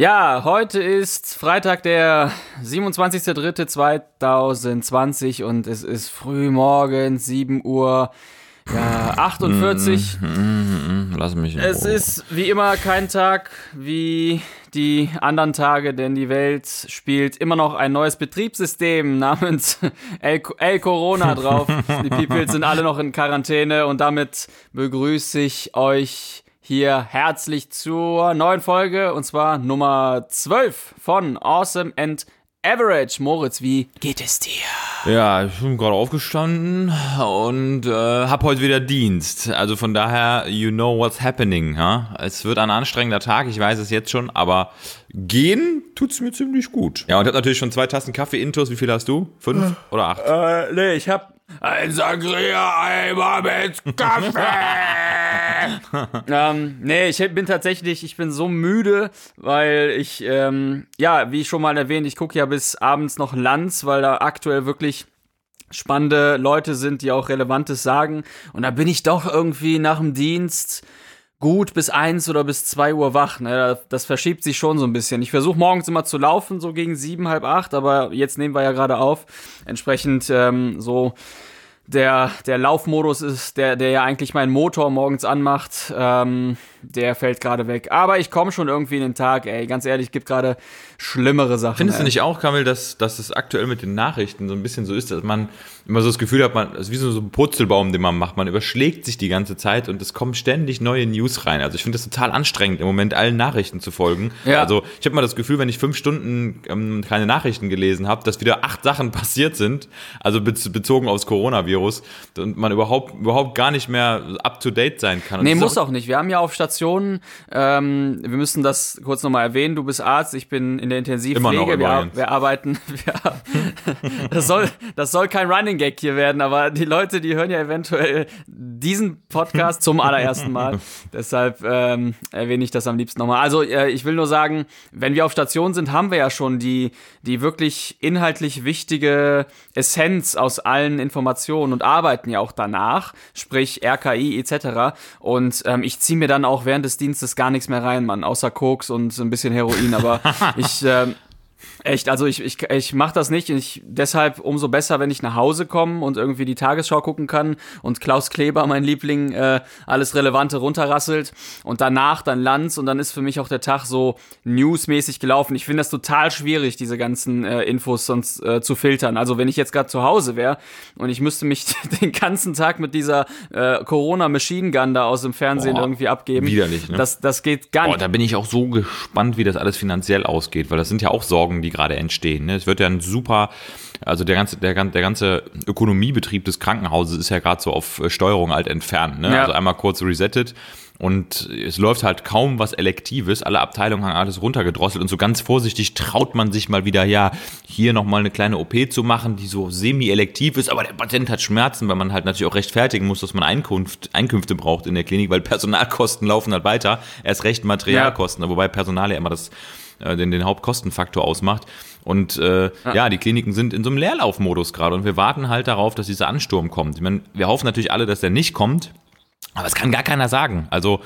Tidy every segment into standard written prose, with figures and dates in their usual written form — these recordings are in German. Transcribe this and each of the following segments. Ja, heute ist Freitag, der 27.03.2020 und es ist frühmorgens, 7 Uhr. Ja, 48. Lass mich in Ruhe. Es ist wie immer kein Tag wie die anderen Tage, denn die Welt spielt immer noch ein neues Betriebssystem namens El Corona drauf. Die People sind alle noch in Quarantäne und damit begrüße ich euch hier herzlich zur neuen Folge und zwar Nummer 12 von Awesome and Average. Moritz, wie geht es dir? Ja, ich bin gerade aufgestanden und habe heute wieder Dienst. Also von daher, you know what's happening. Ha? Es wird ein anstrengender Tag, ich weiß es jetzt schon, aber gehen tut's mir ziemlich gut. Ja, und ich habe natürlich schon 2 Tassen Kaffee intus. Wie viel hast du? 5 oder 8? Nee, ich habe ein Sangria-Eimer mit Kaffee. Nee, ich bin so müde, weil ich, wie schon mal erwähnt, ich gucke ja bis abends noch Lanz, weil da aktuell wirklich spannende Leute sind, die auch Relevantes sagen. Und da bin ich doch irgendwie nach dem Dienst gut bis 1 oder bis 2 Uhr wach, ne? Das verschiebt sich schon so ein bisschen. Ich versuche morgens immer zu laufen, so gegen 7, halb 8, aber jetzt nehmen wir ja gerade auf. Entsprechend so der Laufmodus ist, der ja eigentlich meinen Motor morgens anmacht, der fällt gerade weg. Aber ich komme schon irgendwie in den Tag, ey. Ganz ehrlich, gibt gerade schlimmere Sachen. Findest du nicht auch, Kamil, dass es aktuell mit den Nachrichten so ein bisschen so ist, dass man immer so das Gefühl hat, man ist wie so ein Purzelbaum, den man macht. Man überschlägt sich die ganze Zeit und es kommen ständig neue News rein. Also ich finde das total anstrengend, im Moment allen Nachrichten zu folgen. Ja. Also ich habe mal das Gefühl, wenn ich 5 Stunden keine Nachrichten gelesen habe, dass wieder 8 Sachen passiert sind, also bezogen aufs Coronavirus. Und man überhaupt gar nicht mehr up-to-date sein kann. Und nee, muss auch nicht. Wir haben ja auf Stationen, wir müssen das kurz nochmal erwähnen, du bist Arzt, ich bin in der Intensivpflege, wir arbeiten. Das soll kein Running Gag hier werden, aber die Leute, die hören ja eventuell diesen Podcast zum allerersten Mal. Deshalb erwähne ich das am liebsten nochmal. Also ich will nur sagen, wenn wir auf Stationen sind, haben wir ja schon die wirklich inhaltlich wichtige Essenz aus allen Informationen und arbeiten ja auch danach, sprich RKI etc. Und ich ziehe mir dann auch während des Dienstes gar nichts mehr rein, Mann, außer Koks und ein bisschen Heroin, aber ich mache das nicht. Deshalb umso besser, wenn ich nach Hause komme und irgendwie die Tagesschau gucken kann und Klaus Kleber, mein Liebling, alles Relevante runterrasselt und danach dann Lanz und dann ist für mich auch der Tag so newsmäßig gelaufen. Ich finde das total schwierig, diese ganzen Infos sonst zu filtern. Also wenn ich jetzt gerade zu Hause wäre und ich müsste mich den ganzen Tag mit dieser Corona-Machine Gun da aus dem Fernsehen irgendwie abgeben. Widerlich, ne? Das geht gar nicht. Da bin ich auch so gespannt, wie das alles finanziell ausgeht, weil das sind ja auch Sorgen, die gerade entstehen. Es wird ja ein super, also der ganze Ökonomiebetrieb des Krankenhauses ist ja gerade so auf Steuerung halt entfernt. Ne? Ja. Also einmal kurz resettet und es läuft halt kaum was Elektives. Alle Abteilungen haben alles runtergedrosselt und so ganz vorsichtig traut man sich mal wieder, ja, hier nochmal eine kleine OP zu machen, die so semi-elektiv ist, aber der Patient hat Schmerzen, weil man halt natürlich auch rechtfertigen muss, dass man Einkünfte braucht in der Klinik, weil Personalkosten laufen halt weiter, erst recht Materialkosten, ja. Wobei Personal ja immer den Hauptkostenfaktor ausmacht. Und die Kliniken sind in so einem Leerlaufmodus gerade und wir warten halt darauf, dass dieser Ansturm kommt. Ich meine, wir hoffen natürlich alle, dass der nicht kommt, aber es kann gar keiner sagen. Also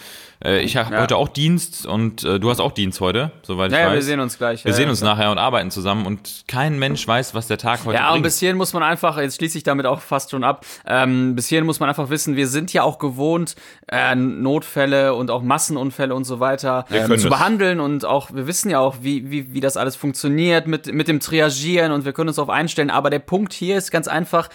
ich habe heute auch Dienst und du hast auch Dienst heute, soweit ich weiß. Ja, wir sehen uns gleich. Wir sehen uns nachher und arbeiten zusammen und kein Mensch weiß, was der Tag heute bringt. Ja, und bis hierhin muss man einfach, jetzt schließe ich damit auch fast schon ab, bis hierhin muss man einfach wissen, wir sind ja auch gewohnt, Notfälle und auch Massenunfälle und so weiter zu behandeln und auch, wir wissen ja auch, wie das alles funktioniert mit dem Triagieren und wir können uns darauf einstellen, aber der Punkt hier ist ganz einfach,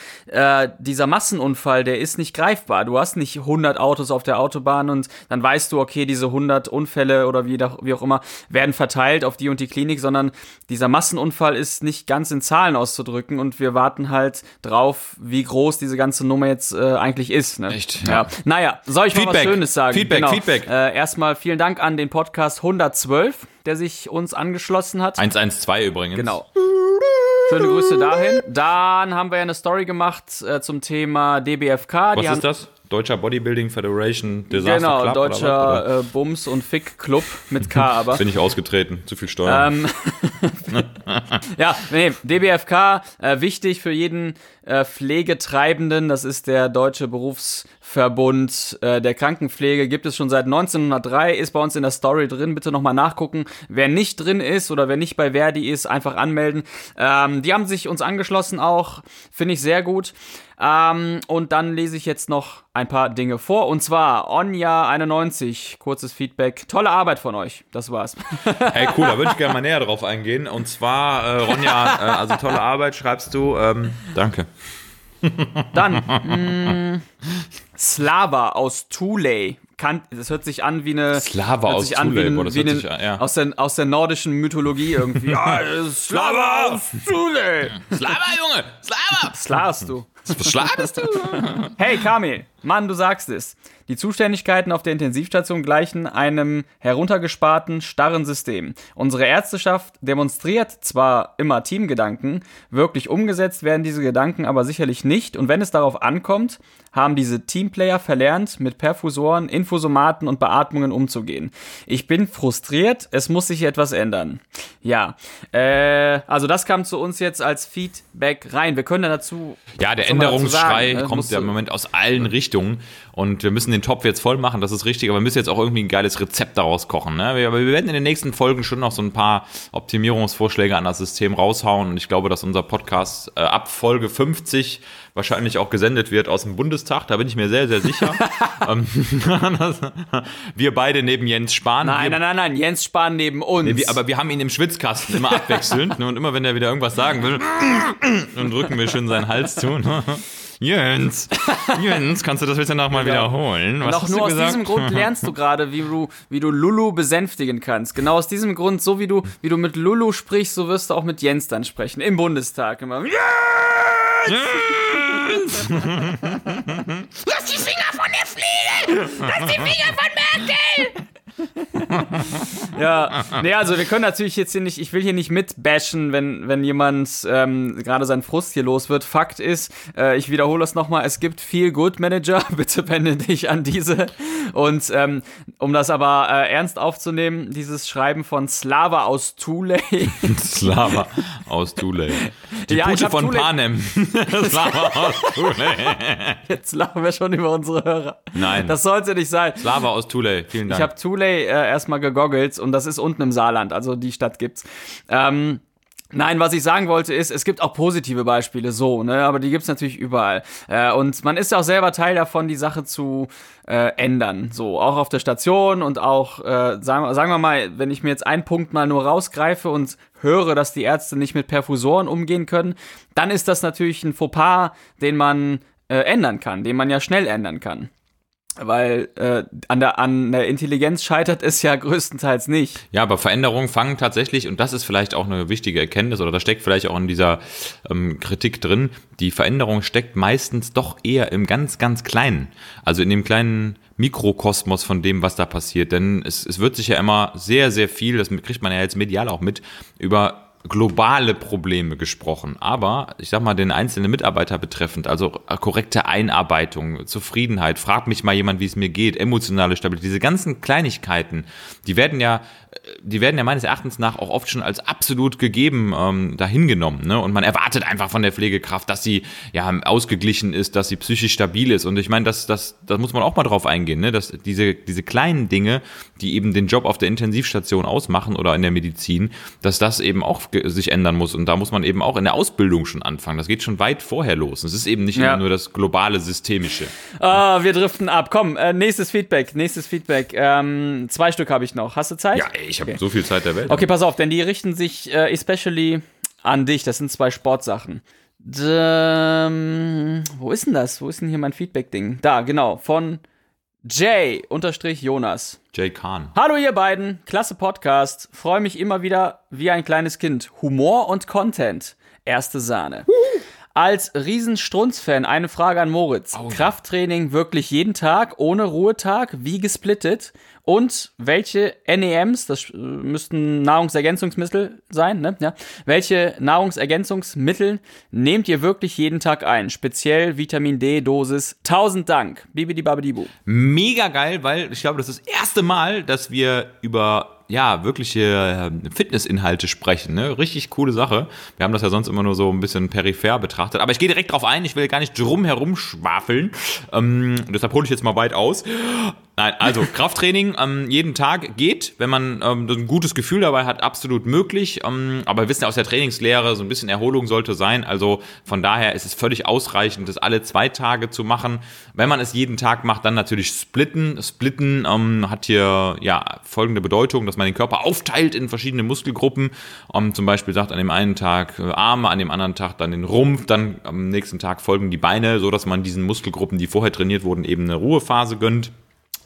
dieser Massenunfall, der ist nicht greifbar. Du hast nicht 100 Autos auf der Autobahn und dann weißt du, okay, diese 100 Unfälle oder wie auch immer werden verteilt auf die und die Klinik, sondern dieser Massenunfall ist nicht ganz in Zahlen auszudrücken und wir warten halt drauf, wie groß diese ganze Nummer jetzt eigentlich ist. Ne? Echt? Ja. Naja, soll ich mal was Schönes sagen? Feedback. Erstmal vielen Dank an den Podcast 112, der sich uns angeschlossen hat. 112 übrigens. Genau. Schöne Grüße dahin. Dann haben wir ja eine Story gemacht zum Thema DBFK. Was ist das? Deutscher Bodybuilding Federation Disaster Club. Genau, deutscher oder? Bums- und Fick-Club mit K, aber. Bin ich ausgetreten, zu viel Steuern. DBFK, wichtig für jeden Pflegetreibenden, das ist der Deutsche Berufs- Verbund der Krankenpflege gibt es schon seit 1903, ist bei uns in der Story drin, bitte nochmal nachgucken. Wer nicht drin ist oder wer nicht bei Verdi ist, einfach anmelden. Die haben sich uns angeschlossen auch, finde ich sehr gut. Und dann lese ich jetzt noch ein paar Dinge vor. Und zwar Onja91, kurzes Feedback. Tolle Arbeit von euch, das war's. Hey, cool, da würde ich gerne mal näher drauf eingehen. Und zwar, Ronja, also tolle Arbeit, schreibst du. Danke. Dann Slava aus Thule. Das hört sich an wie eine... Slava aus Thule, boah, das hört sich an, ja. Aus der nordischen Mythologie irgendwie. Ja, Slava aus Thule. Slava, Junge, Slava. Slavst du. Was schlagst du? Hey, Kamil, Mann, du sagst es. Die Zuständigkeiten auf der Intensivstation gleichen einem heruntergesparten, starren System. Unsere Ärzteschaft demonstriert zwar immer Teamgedanken, wirklich umgesetzt werden diese Gedanken aber sicherlich nicht. Und wenn es darauf ankommt, haben diese Teamplayer verlernt, mit Perfusoren, Infusomaten und Beatmungen umzugehen. Ich bin frustriert, es muss sich etwas ändern. Ja, also das kam zu uns jetzt als Feedback rein. Wir können dazu... Ja, der Änderungsschrei kommt ja im Moment aus allen Richtungen. Und wir müssen den Topf jetzt voll machen, das ist richtig, aber wir müssen jetzt auch irgendwie ein geiles Rezept daraus kochen. Ne? Wir werden in den nächsten Folgen schon noch so ein paar Optimierungsvorschläge an das System raushauen. Und ich glaube, dass unser Podcast ab Folge 50 wahrscheinlich auch gesendet wird aus dem Bundestag. Da bin ich mir sehr, sehr sicher. Wir beide neben Jens Spahn. Nein, Jens Spahn neben uns. Nee, aber wir haben ihn im Schwitzkasten immer abwechselnd. Ne? Und immer, wenn er wieder irgendwas sagen will, dann drücken wir schön seinen Hals zu. Ne? Jens, kannst du das bitte nochmal wiederholen? Was hast du gesagt? Aus diesem Grund lernst du gerade, wie du Lulu besänftigen kannst. Genau aus diesem Grund, so wie du mit Lulu sprichst, so wirst du auch mit Jens dann sprechen. Im Bundestag immer. Jens! Lass die Finger von der Fliege! Lass die Finger von Merkel! Ja, nee, also wir können natürlich jetzt hier nicht, ich will hier nicht mitbashen, wenn jemand gerade seinen Frust hier los wird. Fakt ist, ich wiederhole es nochmal, es gibt viel Good Manager, bitte wende dich an diese. Und um das aber ernst aufzunehmen, dieses Schreiben von Slava aus Thule. Slava aus Thule. Die Pute von Thule. Panem. Slava aus Thule. Jetzt lachen wir schon über unsere Hörer. Nein. Das sollte nicht sein. Slava aus Thule, vielen Dank. Ich habe Thule erstmal gegoggelt und das ist unten im Saarland, also die Stadt gibt's. Nein, was ich sagen wollte ist, es gibt auch positive Beispiele, so, ne, aber die gibt's natürlich überall. Und man ist ja auch selber Teil davon, die Sache zu ändern, so, auch auf der Station und auch, sagen wir mal, wenn ich mir jetzt einen Punkt mal nur rausgreife und höre, dass die Ärzte nicht mit Perfusoren umgehen können, dann ist das natürlich ein Fauxpas, den man ändern kann, den man ja schnell ändern kann. Weil an der Intelligenz scheitert es ja größtenteils nicht. Ja, aber Veränderungen fangen tatsächlich, und das ist vielleicht auch eine wichtige Erkenntnis, oder das steckt vielleicht auch in dieser Kritik drin, die Veränderung steckt meistens doch eher im ganz, ganz Kleinen. Also in dem kleinen Mikrokosmos von dem, was da passiert. Denn es wird sich ja immer sehr, sehr viel, das kriegt man ja jetzt medial auch mit, über globale Probleme gesprochen, aber ich sag mal, den einzelnen Mitarbeiter betreffend, also korrekte Einarbeitung, Zufriedenheit, fragt mich mal jemand, wie es mir geht, emotionale Stabilität, diese ganzen Kleinigkeiten, die werden ja meines Erachtens nach auch oft schon als absolut gegeben dahingenommen, ne? Und man erwartet einfach von der Pflegekraft, dass sie ja ausgeglichen ist, dass sie psychisch stabil ist, und ich meine, das muss man auch mal drauf eingehen, ne? Dass diese kleinen Dinge, die eben den Job auf der Intensivstation ausmachen oder in der Medizin, dass das eben auch sich ändern muss, und da muss man eben auch in der Ausbildung schon anfangen. Das geht schon weit vorher los. Es ist eben nicht nur das globale Systemische. Wir driften ab. Komm, nächstes Feedback. 2 Stück habe ich noch. Hast du Zeit? Ja, ich habe so viel Zeit der Welt. Okay, pass auf, denn die richten sich especially an dich. Das sind 2 Sportsachen. Wo ist denn das? Wo ist denn hier mein Feedback-Ding? Da, genau, von Jay-Jonas. Jay Khan. Hallo ihr beiden, klasse Podcast. Freue mich immer wieder wie ein kleines Kind. Humor und Content. Erste Sahne. Als Riesenstrunz-Fan eine Frage an Moritz. Oh. Krafttraining wirklich jeden Tag, ohne Ruhetag, wie gesplittet? Und welche NEMs, das müssten Nahrungsergänzungsmittel sein, ne? Ja. Welche Nahrungsergänzungsmittel nehmt ihr wirklich jeden Tag ein? Speziell Vitamin D-Dosis. 1000 Dank. Bibidi babidi bu. Mega geil, weil ich glaube, das ist das erste Mal, dass wir über ja, wirkliche Fitnessinhalte sprechen. Ne? Richtig coole Sache. Wir haben das ja sonst immer nur so ein bisschen peripher betrachtet. Aber ich gehe direkt drauf ein. Ich will gar nicht drum herum schwafeln. Deshalb hole ich jetzt mal weit aus. Nein, also Krafttraining jeden Tag geht, wenn man ein gutes Gefühl dabei hat, absolut möglich. Aber wir wissen ja aus der Trainingslehre, so ein bisschen Erholung sollte sein. Also von daher ist es völlig ausreichend, das alle 2 Tage zu machen. Wenn man es jeden Tag macht, dann natürlich splitten. Splitten hat hier ja folgende Bedeutung, dass man den Körper aufteilt in verschiedene Muskelgruppen. Zum Beispiel sagt an dem einen Tag Arme, an dem anderen Tag dann den Rumpf, dann am nächsten Tag folgen die Beine, so dass man diesen Muskelgruppen, die vorher trainiert wurden, eben eine Ruhephase gönnt.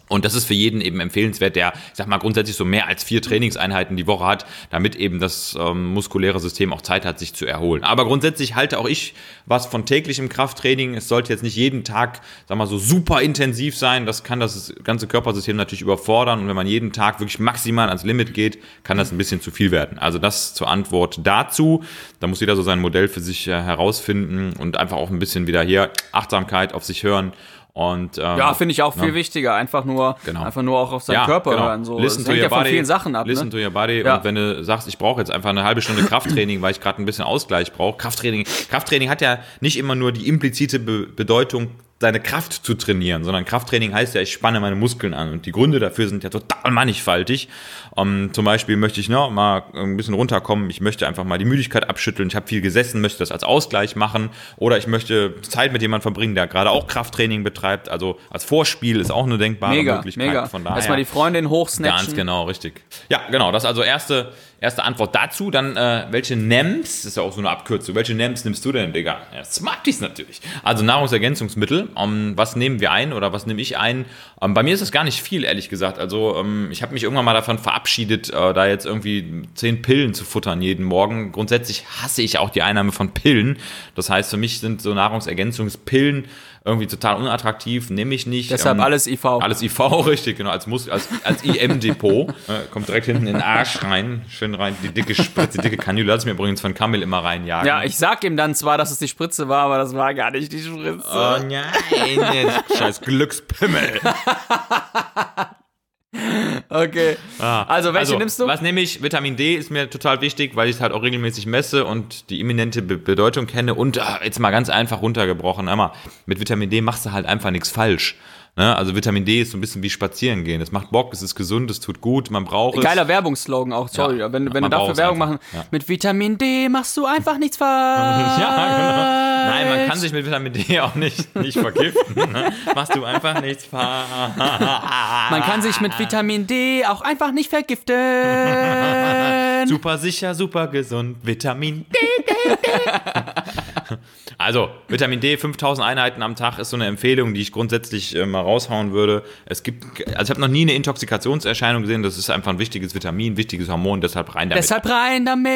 Und das ist für jeden eben empfehlenswert, der, ich sag mal, grundsätzlich so mehr als 4 Trainingseinheiten die Woche hat, damit eben das muskuläre System auch Zeit hat, sich zu erholen. Aber grundsätzlich halte auch ich was von täglichem Krafttraining. Es sollte jetzt nicht jeden Tag, sag mal, so super intensiv sein. Das kann das ganze Körpersystem natürlich überfordern. Und wenn man jeden Tag wirklich maximal ans Limit geht, kann das ein bisschen zu viel werden. Also das zur Antwort dazu. Da muss jeder so sein Modell für sich herausfinden und einfach auch ein bisschen wieder hier Achtsamkeit auf sich hören. Und, ja, finde ich auch viel wichtiger. Einfach nur auch auf seinen Körper hören. So. Das hängt ja von vielen Sachen ab. Listen to your body. Ja. Und wenn du sagst, ich brauche jetzt einfach eine halbe Stunde Krafttraining, weil ich gerade ein bisschen Ausgleich brauche. Krafttraining hat ja nicht immer nur die implizite Bedeutung, seine Kraft zu trainieren, sondern Krafttraining heißt ja, ich spanne meine Muskeln an und die Gründe dafür sind ja total mannigfaltig. Zum Beispiel möchte ich mal ein bisschen runterkommen, ich möchte einfach mal die Müdigkeit abschütteln, ich habe viel gesessen, möchte das als Ausgleich machen oder ich möchte Zeit mit jemandem verbringen, der gerade auch Krafttraining betreibt, also als Vorspiel ist auch eine denkbare Möglichkeit. Mega. Von daher erstmal die Freundin hochsnatchen. Ganz genau, richtig. Ja, genau, das ist also erste Antwort dazu, dann welche NEMs, das ist ja auch so eine Abkürzung, welche NEMs nimmst du denn, Digga? Ja, Smarties natürlich. Also Nahrungsergänzungsmittel, was nehmen wir ein oder was nehme ich ein? Bei mir ist das gar nicht viel, ehrlich gesagt. Also ich habe mich irgendwann mal davon verabschiedet, da jetzt irgendwie 10 Pillen zu futtern jeden Morgen. Grundsätzlich hasse ich auch die Einnahme von Pillen. Das heißt, für mich sind so Nahrungsergänzungspillen irgendwie total unattraktiv, nehme ich nicht. Deshalb alles IV. Alles IV, richtig, genau, als IM-Depot. Kommt direkt hinten in den Arsch rein, schön rein, die dicke Spritze, die dicke Kanüle. Lass mich übrigens von Kamil immer reinjagen. Ja, ich sag ihm dann zwar, dass es die Spritze war, aber das war gar nicht die Spritze. Oh nein, scheiß Glückspimmel. Okay, welche nimmst du? Was nehme ich? Vitamin D ist mir total wichtig, weil ich es halt auch regelmäßig messe und die imminente Bedeutung kenne und jetzt mal ganz einfach runtergebrochen, einmal, mit Vitamin D machst du halt einfach nichts falsch. Ne? Also Vitamin D ist so ein bisschen wie spazieren gehen. Es macht Bock, es ist gesund, es tut gut, man braucht es. Geiler Werbungsslogan auch, sorry, ja, wenn du dafür Werbung machen. Ja. Mit Vitamin D machst du einfach nichts falsch. Ja, genau. Nein, man kann sich mit Vitamin D auch nicht vergiften. Ne? Machst du einfach nichts falsch. Man kann sich mit Vitamin D auch einfach nicht vergiften. Super sicher, super gesund. Vitamin D. Also, Vitamin D, 5000 Einheiten am Tag ist so eine Empfehlung, die ich grundsätzlich mal raushauen würde. Ich habe noch nie eine Intoxikationserscheinung gesehen, das ist einfach ein wichtiges Vitamin, wichtiges Hormon, deshalb rein damit. Deshalb rein damit!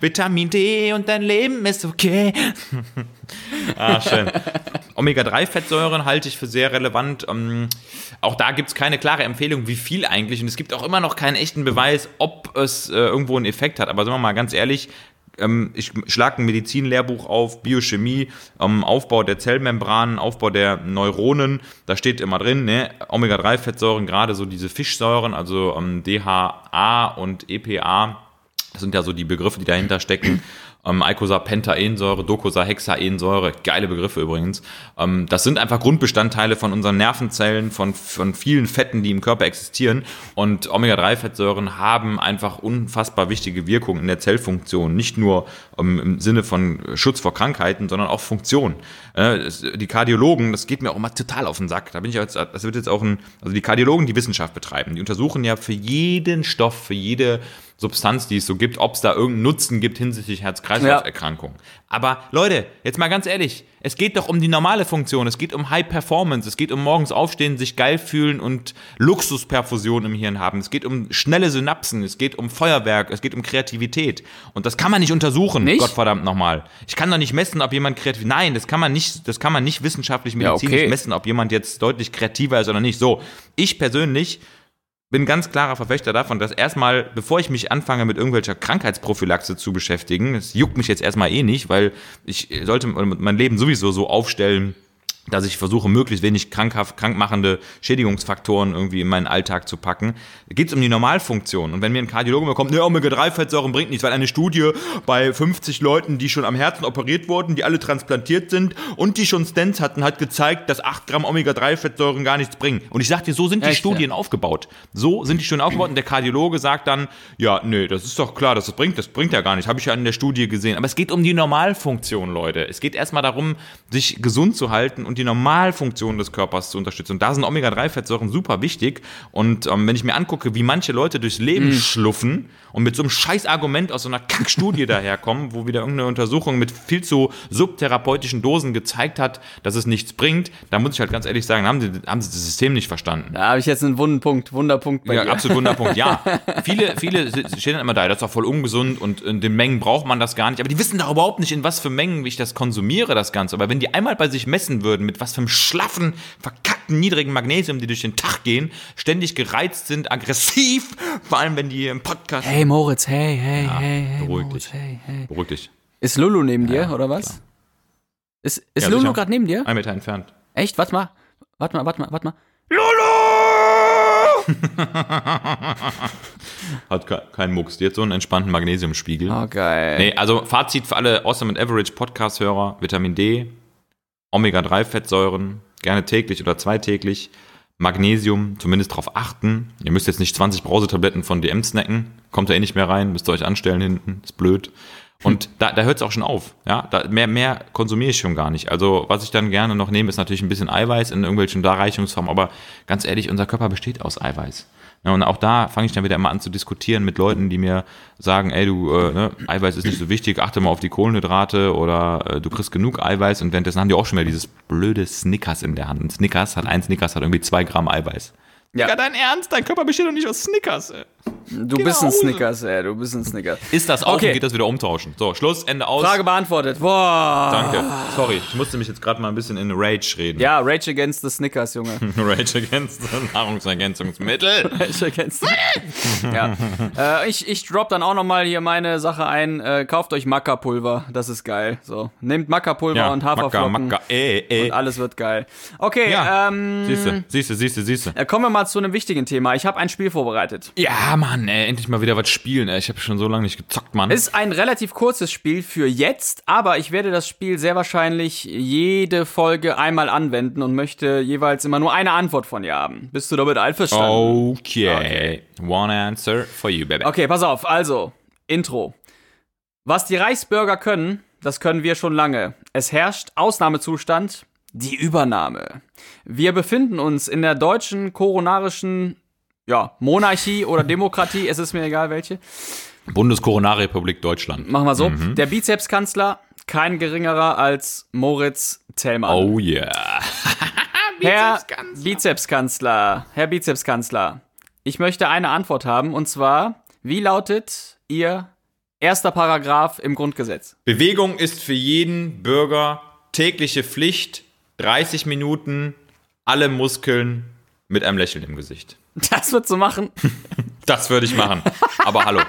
Vitamin D und dein Leben ist okay. Schön. Omega-3-Fettsäuren halte ich für sehr relevant. Auch da gibt es keine klare Empfehlung, wie viel eigentlich. Und es gibt auch immer noch keinen echten Beweis, ob es irgendwo einen Effekt hat. Aber sagen wir mal ganz ehrlich, ich schlage ein Medizinlehrbuch auf, Biochemie, Aufbau der Zellmembranen, Aufbau der Neuronen. Da steht immer drin, ne? Omega-3-Fettsäuren, gerade so diese Fischsäuren, also DHA und EPA. Das sind ja so die Begriffe, die dahinter stecken. Eicosapentaensäure, Docosahexaensäure, geile Begriffe übrigens. Das sind einfach Grundbestandteile von unseren Nervenzellen, von vielen Fetten, die im Körper existieren. Und Omega-3-Fettsäuren haben einfach unfassbar wichtige Wirkungen in der Zellfunktion. Nicht nur im Sinne von Schutz vor Krankheiten, sondern auch Funktion. Die Kardiologen, das geht mir auch immer total auf den Sack. Die Kardiologen, die Wissenschaft betreiben, die untersuchen ja für jeden Stoff, für jede Substanz, die es so gibt, ob es da irgendeinen Nutzen gibt hinsichtlich Herz-Kreislauf-Erkrankungen. Ja. Aber Leute, jetzt mal ganz ehrlich, es geht doch um die normale Funktion, es geht um High Performance, es geht um morgens aufstehen, sich geil fühlen und Luxusperfusion im Hirn haben, es geht um schnelle Synapsen, es geht um Feuerwerk, es geht um Kreativität und das kann man nicht untersuchen, nicht? Gottverdammt nochmal. Ich kann doch nicht messen, ob jemand kreativ, nein, das kann man nicht wissenschaftlich, medizinisch messen, ob jemand jetzt deutlich kreativer ist oder nicht. So, ich persönlich bin ganz klarer Verfechter davon, dass erstmal, bevor ich mich anfange, mit irgendwelcher Krankheitsprophylaxe zu beschäftigen, das juckt mich jetzt erstmal eh nicht, weil ich sollte mein Leben sowieso so aufstellen, dass ich versuche, möglichst wenig krankmachende Schädigungsfaktoren irgendwie in meinen Alltag zu packen. Da geht es um die Normalfunktion. Und wenn mir ein Kardiologe kommt, ne, Omega-3-Fettsäuren bringt nichts, weil eine Studie bei 50 Leuten, die schon am Herzen operiert wurden, die alle transplantiert sind und die schon Stents hatten, hat gezeigt, dass 8 Gramm Omega-3-Fettsäuren gar nichts bringen. Und ich sag dir, so sind die Studien aufgebaut. So sind die Studien aufgebaut und der Kardiologe sagt dann, ja, nee, das ist doch klar, dass das bringt ja gar nichts. Habe ich ja in der Studie gesehen. Aber es geht um die Normalfunktion, Leute. Es geht erstmal darum, sich gesund zu halten und die Normalfunktion des Körpers zu unterstützen. Und da sind Omega-3-Fettsäuren super wichtig. Und wenn ich mir angucke, wie manche Leute durchs Leben schluffen und mit so einem Scheiß-Argument aus so einer Kackstudie daherkommen, wo wieder irgendeine Untersuchung mit viel zu subtherapeutischen Dosen gezeigt hat, dass es nichts bringt, da muss ich halt ganz ehrlich sagen, haben sie das System nicht verstanden. Da habe ich jetzt einen Wunderpunkt bei dir. Ja, absolut Wunderpunkt, ja. Viele stehen dann immer da, das ist doch voll ungesund und in den Mengen braucht man das gar nicht. Aber die wissen doch überhaupt nicht, in was für Mengen ich das konsumiere, das Ganze. Aber wenn die einmal bei sich messen würden, mit was für einem schlaffen, verkackten, niedrigen Magnesium, die durch den Tag gehen, ständig gereizt sind, aggressiv, vor allem, wenn die im Podcast... Hey Moritz, hey, beruhig dich. Hey. Beruhig dich. Ist Lulu neben dir, oder was? Klar. Ist Lulu gerade neben dir? 1 Meter entfernt. Echt? Warte mal. Lulu! Hat keinen Mucks. Die hat so einen entspannten Magnesiumspiegel. Oh, geil. Nee, also Fazit für alle Awesome and Average Podcast-Hörer, Vitamin D, Omega-3-Fettsäuren, gerne täglich oder zweitäglich. Magnesium, zumindest darauf achten. Ihr müsst jetzt nicht 20 Brausetabletten von DM snacken. Kommt da eh nicht mehr rein, müsst ihr euch anstellen hinten. Ist blöd. Und da hört es auch schon auf. Ja? Mehr konsumiere ich schon gar nicht. Also was ich dann gerne noch nehme, ist natürlich ein bisschen Eiweiß in irgendwelchen Darreichungsformen. Aber ganz ehrlich, unser Körper besteht aus Eiweiß. Ja, und auch da fange ich dann wieder immer an zu diskutieren mit Leuten, die mir sagen, ey, du, Eiweiß ist nicht so wichtig, achte mal auf die Kohlenhydrate oder du kriegst genug Eiweiß. Und währenddessen haben die auch schon wieder dieses blöde Snickers in der Hand. Und ein Snickers hat irgendwie 2 Gramm Eiweiß. Ja. Ja, dein Ernst, dein Körper besteht doch nicht aus Snickers, ey. Du bist ein Snickers. Ist das auch okay? Geht das wieder umtauschen? So, Schluss, Ende aus. Frage beantwortet. Boah. Danke. Sorry, ich musste mich jetzt gerade mal ein bisschen in Rage reden. Ja, Rage against the Snickers, Junge. Rage against the Nahrungsergänzungsmittel. Rage against the Ja. Ich drop dann auch nochmal hier meine Sache ein. Kauft euch Maca-Pulver, das ist geil. So, nehmt Maca-Pulver und Haferflocken. Und alles wird geil. Okay, ja. Siehste. Kommen wir mal zu einem wichtigen Thema. Ich habe ein Spiel vorbereitet. Ja, Mann, endlich mal wieder was spielen. Ich habe schon so lange nicht gezockt, Mann. Ist ein relativ kurzes Spiel für jetzt, aber ich werde das Spiel sehr wahrscheinlich jede Folge einmal anwenden und möchte jeweils immer nur eine Antwort von dir haben. Bist du damit einverstanden? Okay. One answer for you, baby. Okay, pass auf. Also, Intro. Was die Reichsbürger können, das können wir schon lange. Es herrscht Ausnahmezustand, die Übernahme. Wir befinden uns in der deutschen koronarischen... Ja, Monarchie oder Demokratie, es ist mir egal welche. Bundeskorona-Republik Deutschland. Machen wir so. Mhm. Der Bizepskanzler, kein geringerer als Moritz Zellmann. Oh yeah. Herr Bizepskanzler, ich möchte eine Antwort haben und zwar, wie lautet Ihr erster Paragraph im Grundgesetz? Bewegung ist für jeden Bürger tägliche Pflicht, 30 Minuten, alle Muskeln mit einem Lächeln im Gesicht. Das würdest du machen? Das würde ich machen. Aber hallo.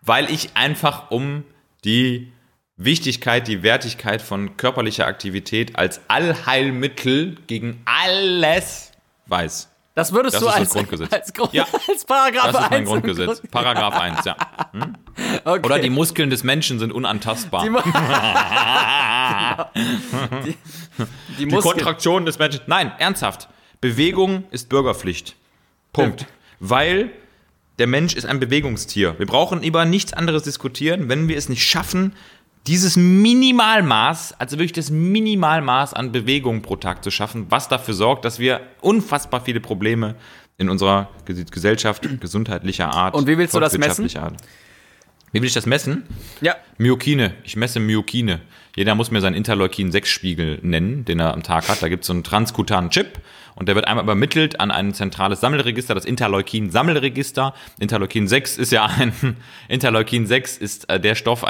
Weil ich einfach um die Wichtigkeit, die Wertigkeit von körperlicher Aktivität als Allheilmittel gegen alles weiß. Das würdest das du als Grundgesetz. Als Paragraph 1. Das ist mein Grundgesetz. Paragraph 1, ja. Hm? Okay. Oder die Muskeln des Menschen sind unantastbar. Die Kontraktion des Menschen. Nein, ernsthaft. Bewegung ist Bürgerpflicht. Punkt. Weil der Mensch ist ein Bewegungstier. Wir brauchen über nichts anderes diskutieren, wenn wir es nicht schaffen, dieses Minimalmaß, also wirklich das Minimalmaß an Bewegung pro Tag zu schaffen, was dafür sorgt, dass wir unfassbar viele Probleme in unserer Gesellschaft gesundheitlicher Art und wie willst du das messen? Art. Wie will ich das messen? Ja. Myokine. Ich messe Myokine. Jeder muss mir seinen Interleukin-6-Spiegel nennen, den er am Tag hat. Da gibt es so einen transkutanen Chip und der wird einmal übermittelt an ein zentrales Sammelregister, das Interleukin-Sammelregister. Interleukin 6 ist der Stoff,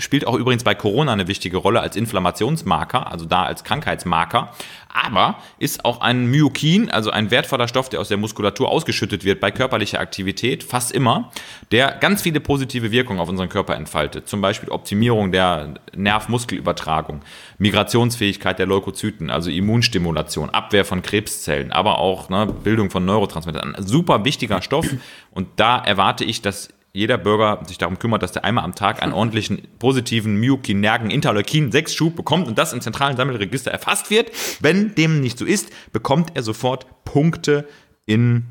spielt auch übrigens bei Corona eine wichtige Rolle als Inflammationsmarker, also da als Krankheitsmarker, aber ist auch ein Myokin, also ein wertvoller Stoff, der aus der Muskulatur ausgeschüttet wird bei körperlicher Aktivität, fast immer, der ganz viele positive Wirkungen auf unseren Körper entfaltet. Zum Beispiel Optimierung der Nerven, Nerv-Muskelübertragung, Migrationsfähigkeit der Leukozyten, also Immunstimulation, Abwehr von Krebszellen, aber auch Bildung von Neurotransmittern. Ein super wichtiger Stoff, und da erwarte ich, dass jeder Bürger sich darum kümmert, dass der einmal am Tag einen ordentlichen, positiven myokinergen Interleukin-6-Schub bekommt und das im zentralen Sammelregister erfasst wird. Wenn dem nicht so ist, bekommt er sofort Punkte in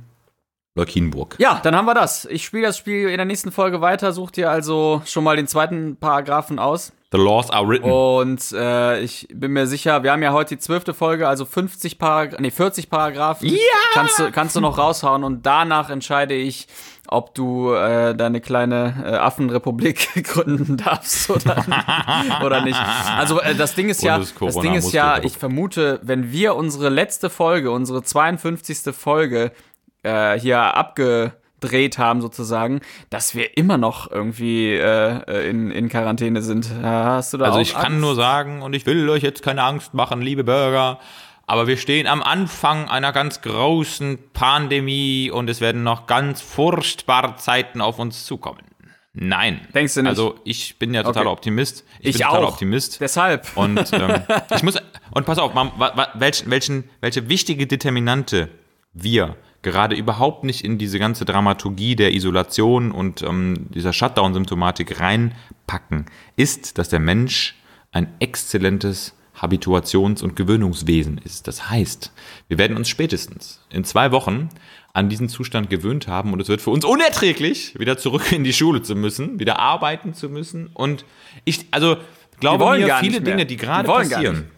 Leukinburg. Ja, dann haben wir das. Ich spiele das Spiel in der nächsten Folge weiter. Sucht ihr also schon mal den zweiten Paragraphen aus. The laws are written. Und ich bin mir sicher, wir haben ja heute die 12. Folge, also 40 Paragraphen. Ja! Kannst du noch raushauen, und danach entscheide ich, ob du deine kleine Affenrepublik gründen darfst oder nicht. Also das Ding ist ja, ich vermute, wenn wir unsere letzte Folge, unsere 52. Folge hier abgedreht haben sozusagen, dass wir immer noch irgendwie in Quarantäne sind. Hast du da also auch ich Angst? Kann nur sagen, und ich will euch jetzt keine Angst machen, liebe Bürger, aber wir stehen am Anfang einer ganz großen Pandemie und es werden noch ganz furchtbare Zeiten auf uns zukommen. Nein. Denkst du nicht? Also ich bin ja totaler Optimist. Ich bin auch totaler Optimist. Deshalb. Und pass auf, welche wichtige Determinante wir gerade überhaupt nicht in diese ganze Dramaturgie der Isolation und dieser Shutdown-Symptomatik reinpacken, ist, dass der Mensch ein exzellentes Habituations- und Gewöhnungswesen ist. Das heißt, wir werden uns spätestens in 2 Wochen an diesen Zustand gewöhnt haben, und es wird für uns unerträglich, wieder zurück in die Schule zu müssen, wieder arbeiten zu müssen. Und ich glaube mir, viele Dinge, die gerade passieren,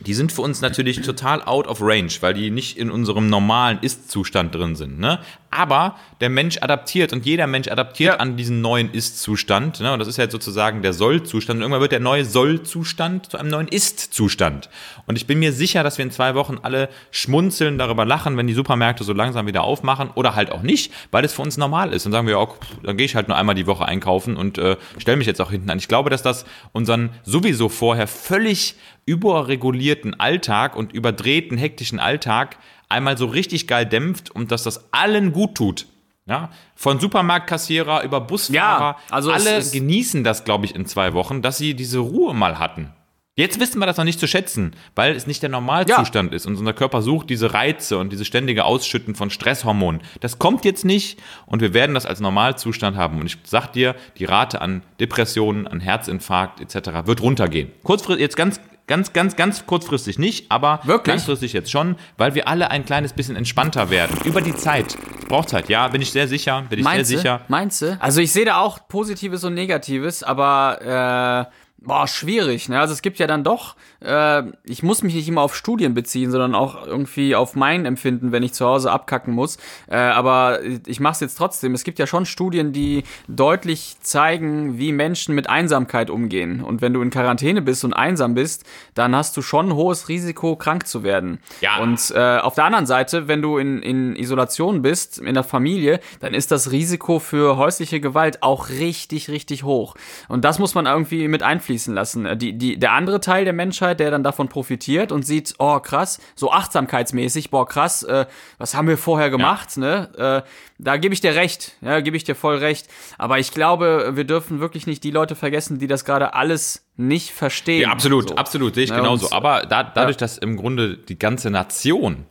die sind für uns natürlich total out of range, weil die nicht in unserem normalen Ist-Zustand drin sind. Ne? Aber der Mensch adaptiert, und jeder Mensch adaptiert an diesen neuen Ist-Zustand. Ne? Und das ist ja sozusagen der Soll-Zustand. Und irgendwann wird der neue Soll-Zustand zu einem neuen Ist-Zustand. Und ich bin mir sicher, dass wir in 2 Wochen alle schmunzeln, darüber lachen, wenn die Supermärkte so langsam wieder aufmachen oder halt auch nicht, weil es für uns normal ist. Dann sagen wir auch, dann gehe ich halt nur einmal die Woche einkaufen und stelle mich jetzt auch hinten an. Ich glaube, dass das unseren sowieso vorher völlig überregulierten Alltag und überdrehten, hektischen Alltag einmal so richtig geil dämpft und dass das allen gut tut. Ja? Von Supermarktkassierer über Busfahrer, alle genießen das, glaube ich, in 2 Wochen, dass sie diese Ruhe mal hatten. Jetzt wissen wir das noch nicht zu schätzen, weil es nicht der Normalzustand ist. Und unser Körper sucht diese Reize und diese ständige Ausschütten von Stresshormonen. Das kommt jetzt nicht, und wir werden das als Normalzustand haben. Und ich sag dir, die Rate an Depressionen, an Herzinfarkt etc. wird runtergehen. Kurzfristig jetzt ganz kurzfristig nicht, aber langfristig jetzt schon, weil wir alle ein kleines bisschen entspannter werden. Über die Zeit. Braucht Zeit, ja, bin ich sehr sicher. Meinst du? Also ich sehe da auch Positives und Negatives, aber schwierig, ne? Also es gibt ja dann doch, ich muss mich nicht immer auf Studien beziehen, sondern auch irgendwie auf mein Empfinden, wenn ich zu Hause abkacken muss. Aber ich mach's jetzt trotzdem. Es gibt ja schon Studien, die deutlich zeigen, wie Menschen mit Einsamkeit umgehen. Und wenn du in Quarantäne bist und einsam bist, dann hast du schon ein hohes Risiko, krank zu werden. Ja. Und auf der anderen Seite, wenn du in Isolation bist, in der Familie, dann ist das Risiko für häusliche Gewalt auch richtig, richtig hoch. Und das muss man irgendwie mit einfließen lassen. Der andere Teil der Menschheit, der dann davon profitiert und sieht, oh krass, so achtsamkeitsmäßig, boah krass, was haben wir vorher gemacht, ne? Da gebe ich dir recht, ja, gebe ich dir voll recht. Aber ich glaube, wir dürfen wirklich nicht die Leute vergessen, die das gerade alles nicht verstehen. Ja, absolut, sehe ich genauso. Aber dadurch, dass im Grunde die ganze Nation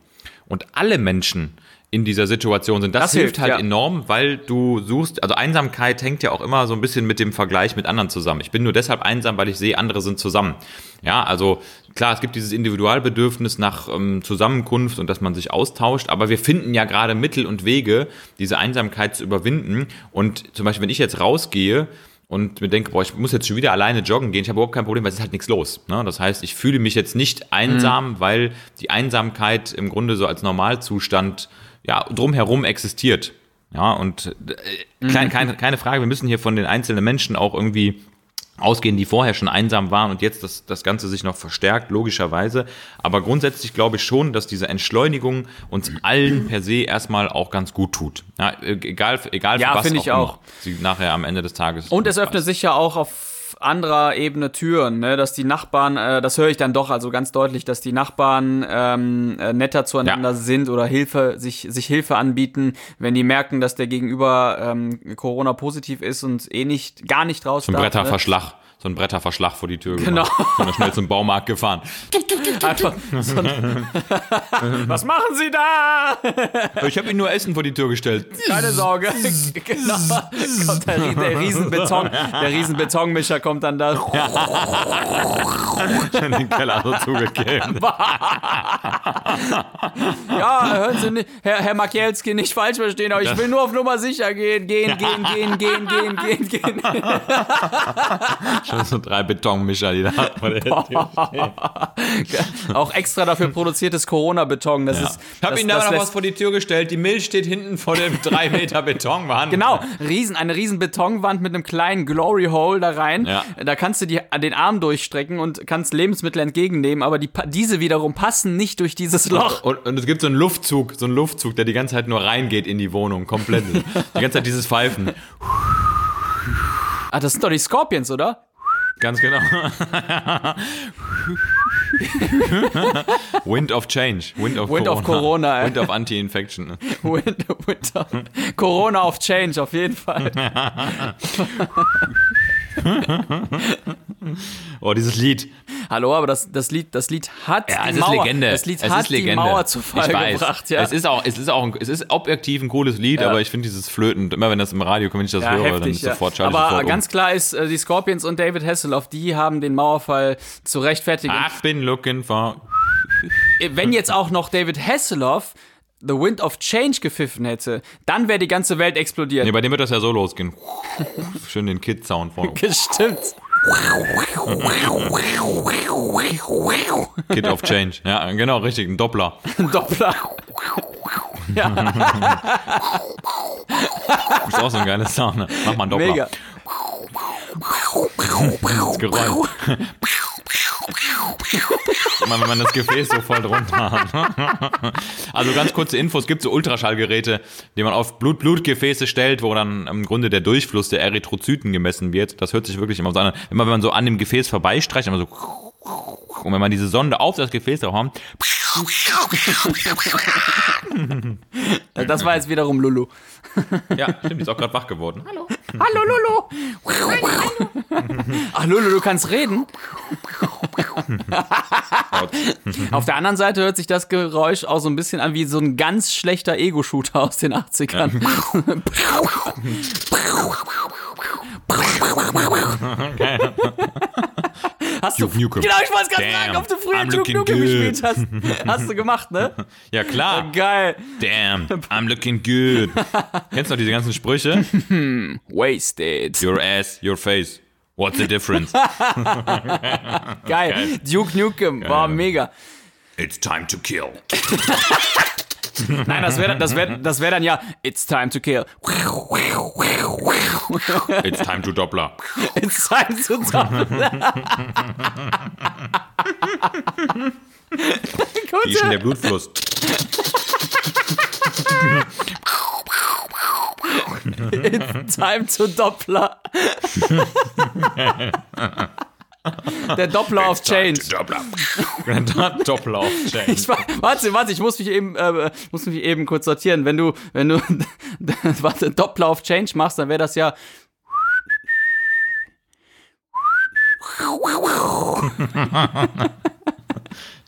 und alle Menschen in dieser Situation sind. Das hilft halt enorm, weil du suchst, also Einsamkeit hängt ja auch immer so ein bisschen mit dem Vergleich mit anderen zusammen. Ich bin nur deshalb einsam, weil ich sehe, andere sind zusammen. Ja, also klar, es gibt dieses Individualbedürfnis nach Zusammenkunft und dass man sich austauscht, aber wir finden ja gerade Mittel und Wege, diese Einsamkeit zu überwinden. Und zum Beispiel, wenn ich jetzt rausgehe und mir denke, ich muss jetzt schon wieder alleine joggen gehen, ich habe überhaupt kein Problem, weil es ist halt nichts los. Ne? Das heißt, ich fühle mich jetzt nicht einsam, weil die Einsamkeit im Grunde so als Normalzustand drumherum existiert. Ja, und keine Frage, wir müssen hier von den einzelnen Menschen auch irgendwie ausgehen, die vorher schon einsam waren und jetzt das Ganze sich noch verstärkt, logischerweise. Aber grundsätzlich glaube ich schon, dass diese Entschleunigung uns allen per se erstmal auch ganz gut tut. Ja, egal für was auch sie nachher am Ende des Tages. Und es öffnet sich ja auch auf anderer Ebene Türen, ne? Dass die Nachbarn, das höre ich dann doch also ganz deutlich, dass die Nachbarn netter zueinander sind oder sich Hilfe anbieten, wenn die merken, dass der Gegenüber Corona positiv ist und gar nicht raus darf. Zum Bretterverschlag. so einen Bretterverschlag vor die Tür gemacht. Genau. Sind wir schnell zum Baumarkt gefahren. Einfach so ein Was machen Sie da? Ich habe Ihnen nur Essen vor die Tür gestellt. Keine Sorge. Genau. Kommt der Riesenbetonmischer kommt dann da. Schon den Keller so zugegeben. Ja, hören Sie nicht, Herr Makielski, nicht falsch verstehen, aber ich will nur auf Nummer sicher gehen. Gehen. Schon so 3 Betonmischer, die da vor der Tür stehen. Auch extra dafür produziertes Corona-Beton. Das ist, ich habe Ihnen da noch was vor die Tür gestellt. Die Milch steht hinten vor dem 3 Meter Betonwand. Genau, eine riesen Betonwand mit einem kleinen Glory Hole da rein. Ja. Da kannst du den Arm durchstrecken und kannst Lebensmittel entgegennehmen, aber diese wiederum passen nicht durch dieses Loch. Und es gibt so einen Luftzug, der die ganze Zeit nur reingeht in die Wohnung, komplett. Die ganze Zeit dieses Pfeifen. Ah, das sind doch die Scorpions, oder? Ganz genau. Wind of Corona. Wind of Anti-Infection. Wind of Corona of Change, auf jeden Fall. Oh, dieses Lied. Hallo, aber das Lied hat die Mauer. Legende. Das Lied hat die Mauer zu Fall gebracht. Ja. Es ist objektiv ein cooles Lied, ja. Aber ich finde dieses Flöten, immer wenn das im Radio kommt, wenn ich das höre, heftig, dann ist sofort schalte ich sofort um. Ganz klar ist, die Scorpions und David Hasselhoff, die haben den Mauerfall zu rechtfertigen. I've been looking for... Wenn jetzt auch noch David Hasselhoff The Wind of Change gepfiffen hätte, dann wäre die ganze Welt explodiert. Nee, bei dem wird das ja so losgehen. Schön den Kid-Sound vorne. Stimmt. Kid of Change. Ja, genau, richtig. Ein Doppler. Ja. Das ist auch so ein geiles Sound. Ne? Mach mal einen Doppler. Mega. Das Geräusch. Immer wenn man das Gefäß so voll drunter hat. Also ganz kurze Infos, es gibt so Ultraschallgeräte, die man auf Blutgefäße stellt, wo dann im Grunde der Durchfluss der Erythrozyten gemessen wird. Das hört sich wirklich immer so an. Immer wenn man so an dem Gefäß vorbeistreicht, immer so. Und wenn man diese Sonde auf das Gefäß draufhaut. Das war jetzt wiederum Lulu. Ja, stimmt, die ist auch gerade wach geworden. Hallo. Hallo, Lulu. Ach, Lulu, du kannst reden. Auf der anderen Seite hört sich das Geräusch auch so ein bisschen an wie so ein ganz schlechter Ego-Shooter aus den 80ern. Okay. Hast Duke Nukem. Genau, ich wollte es gerade sagen, ob du früher Duke Nukem gespielt hast. Hast du gemacht, ne? Ja, klar. Geil. Damn, I'm looking good. Kennst du noch diese ganzen Sprüche? Wasted. Your ass, your face. What's the difference? Geil. Duke Nukem. War mega. It's time to kill. Nein, das wär dann ja It's time to kill. It's time to Doppler. It's time to Doppler. Wie ist denn der Blutfluss? It's time to Doppler. Der Doppler of Change. Doppler of Change. Warte, ich muss mich eben kurz sortieren. Wenn du Doppler of Change machst, dann wäre das ja.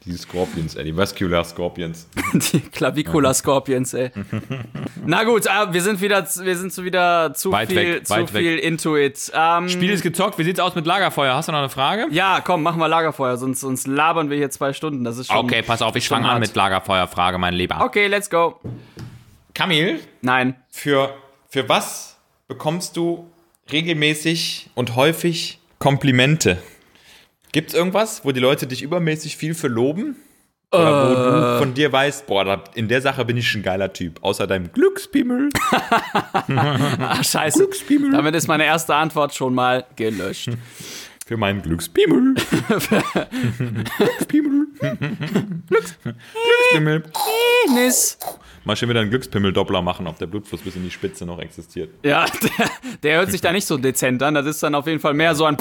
Die Scorpions, ey, die Vascular Scorpions. Die Clavicular Scorpions, ey. Na gut, wir sind wieder zu weit weg. Into it. Spiel ist gezockt, wie sieht's aus mit Lagerfeuer? Hast du noch eine Frage? Ja, komm, machen wir Lagerfeuer, sonst labern wir hier 2 Stunden. Das ist schon. Okay, pass auf, ich fange an mit Lagerfeuerfrage, mein Lieber. Okay, let's go. Kamil? Nein. Für was bekommst du regelmäßig und häufig Komplimente? Gibt's irgendwas, wo die Leute dich übermäßig viel für loben? Oder wo du von dir weißt, boah, in der Sache bin ich ein geiler Typ. Außer deinem Glückspimmel. Ach, scheiße. Glückspimmel. Damit ist meine erste Antwort schon mal gelöscht. Für meinen Glückspimmel. Glückspimmel. Glückspimmel. Mal schön wieder einen Glückspimmel-Doppler machen, ob der Blutfluss bis in die Spitze noch existiert. Ja, der hört sich da nicht so dezent an. Das ist dann auf jeden Fall mehr so ein...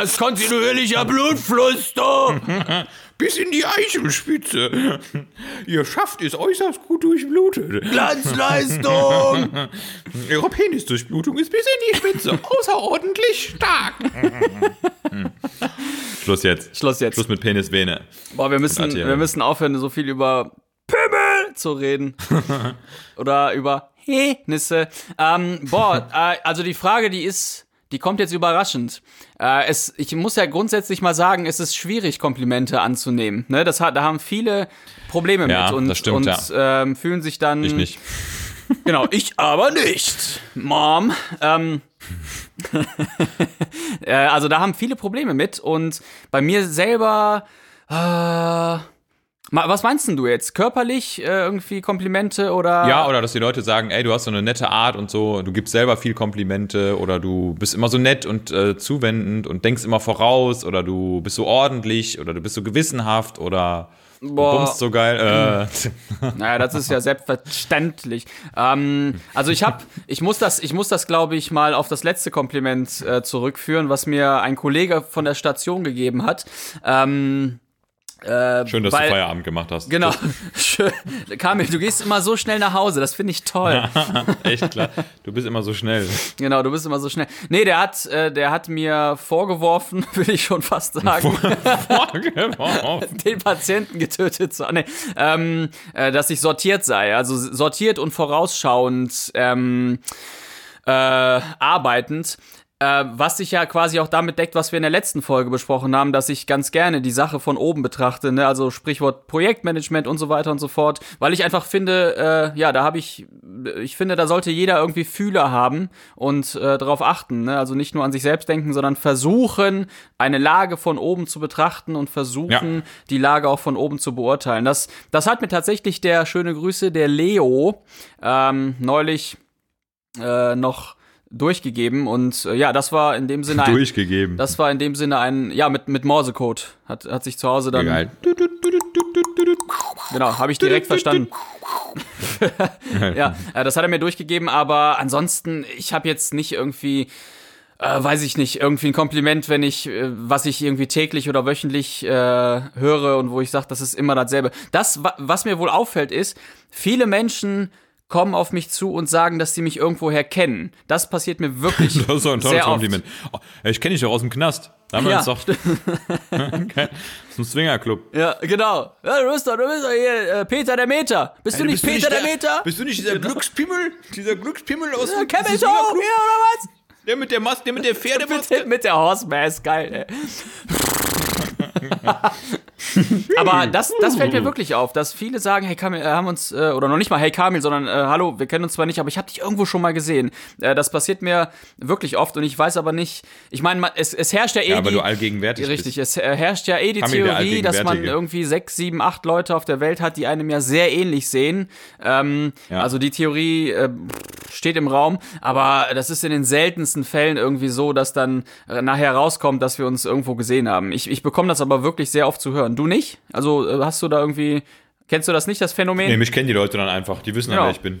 Es ist kontinuierlicher Blutfluss, du! bis in die Eichenspitze. Ihr Schaft ist äußerst gut durchblutet. Glanzleistung! Ihre Penisdurchblutung ist bis in die Spitze außerordentlich stark. Schluss jetzt. Schluss jetzt. Schluss mit Penisvene. Boah, wir müssen aufhören, so viel über Pimmel zu reden. Oder über Nisse. Also die Frage, die kommt jetzt überraschend. Ich muss ja grundsätzlich mal sagen, es ist schwierig, Komplimente anzunehmen. Ne? Da haben viele Probleme mit und, das stimmt, und fühlen sich dann... Ich nicht. Genau, ich aber nicht, Mom. Also da haben viele Probleme mit und bei mir selber... Was meinst denn du jetzt? Körperlich irgendwie Komplimente oder? Ja, oder dass die Leute sagen, ey, du hast so eine nette Art und so, du gibst selber viel Komplimente oder du bist immer so nett und zuwendend und denkst immer voraus oder du bist so ordentlich oder du bist so gewissenhaft oder du bummst so geil. Naja, das ist ja selbstverständlich. Ich muss das, glaube ich, mal auf das letzte Kompliment zurückführen, was mir ein Kollege von der Station gegeben hat. Schön, dass du Feierabend gemacht hast. Genau. Schön. Kamil, du gehst immer so schnell nach Hause, das finde ich toll. Echt klar. Du bist immer so schnell. Genau, du bist immer so schnell. Nee, der hat mir vorgeworfen, will ich schon fast sagen. Vorgeworfen? Den Patienten getötet zu haben. Nee, dass ich sortiert sei. Also sortiert und vorausschauend arbeitend. Was sich ja quasi auch damit deckt, was wir in der letzten Folge besprochen haben, dass ich ganz gerne die Sache von oben betrachte, ne? Also Sprichwort Projektmanagement und so weiter und so fort, weil ich einfach finde, da sollte jeder irgendwie Fühler haben und darauf achten, ne? Also nicht nur an sich selbst denken, sondern versuchen, eine Lage von oben zu betrachten und versuchen, die Lage auch von oben zu beurteilen. Das hat mir tatsächlich der, schöne Grüße, der Leo neulich noch durchgegeben und das war in dem Sinne ein mit Morsecode hat sich zu Hause dann geil. Genau, habe ich direkt verstanden. Das hat er mir durchgegeben, aber ansonsten ich habe jetzt nicht irgendwie weiß ich nicht, irgendwie ein Kompliment, wenn ich, was ich irgendwie täglich oder wöchentlich höre und wo ich sage, das ist immer dasselbe. Das, was mir wohl auffällt, ist, viele Menschen kommen auf mich zu und sagen, dass sie mich irgendwoher kennen. Das passiert mir wirklich sehr oft. Das ist doch ein tolles Kompliment. Oh, ich kenne dich doch aus dem Knast. Da haben wir uns doch. Okay. Das ist ein Swingerclub. Ja, genau. Ja, du bist doch hier Peter der Meter. Bist du nicht Peter der Meter? Bist du nicht dieser Glückspimmel? Dieser Glücksspimmel aus dem Knast? Hier oder was? Der mit der Maske, der mit der Pferdemaske. Mit der Horse-Mask, geil, ey. Aber das fällt mir wirklich auf, dass viele sagen, hey Kamil, haben uns, oder noch nicht mal hey Kamil, sondern hallo, wir kennen uns zwar nicht, aber ich habe dich irgendwo schon mal gesehen. Das passiert mir wirklich oft und ich weiß aber nicht, ich meine, es herrscht ja eh aber du allgegenwärtig richtig, bist. Es herrscht ja eh die Kamil, Theorie, dass man irgendwie 6, 7, 8 Leute auf der Welt hat, die einem ja sehr ähnlich sehen. Also die Theorie steht im Raum, aber das ist in den seltensten Fällen irgendwie so, dass dann nachher rauskommt, dass wir uns irgendwo gesehen haben. Ich bekomme das aber wirklich sehr oft zu hören. Du nicht? Also hast du da irgendwie, kennst du das nicht, das Phänomen? Nee, mich kennen die Leute dann einfach. Die wissen wer ich bin.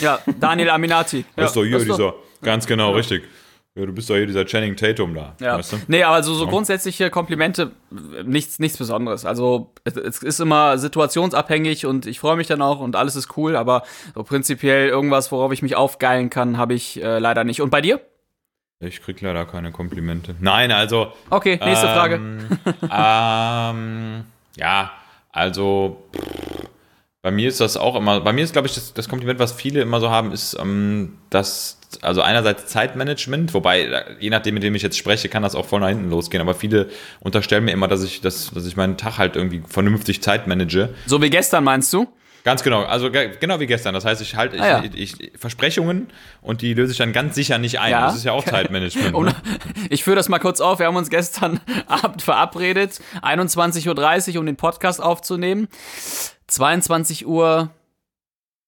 Ja, Daniel Aminati. Ja, bist doch hier dieser, ganz genau, richtig. Ja, du bist doch hier dieser Channing Tatum da, weißt du? Nee, aber so grundsätzliche Komplimente, nichts Besonderes. Also es ist immer situationsabhängig und ich freue mich dann auch und alles ist cool, aber so prinzipiell irgendwas, worauf ich mich aufgeilen kann, habe ich leider nicht. Und bei dir? Ich krieg leider keine Komplimente. Nein, also... Okay, nächste Frage. Bei mir ist das auch immer... Bei mir ist, glaube ich, das Kompliment, was viele immer so haben, ist, dass... Also einerseits Zeitmanagement, wobei, je nachdem, mit dem ich jetzt spreche, kann das auch voll nach hinten losgehen. Aber viele unterstellen mir immer, dass ich meinen Tag halt irgendwie vernünftig zeitmanage. So wie gestern, meinst du? Ganz genau, also genau wie gestern. Das heißt, ich Versprechungen und die löse ich dann ganz sicher nicht ein. Ja. Das ist ja auch Zeitmanagement. Ne? Ich führe das mal kurz auf. Wir haben uns gestern Abend verabredet, 21.30 Uhr, um den Podcast aufzunehmen. 22 Uhr,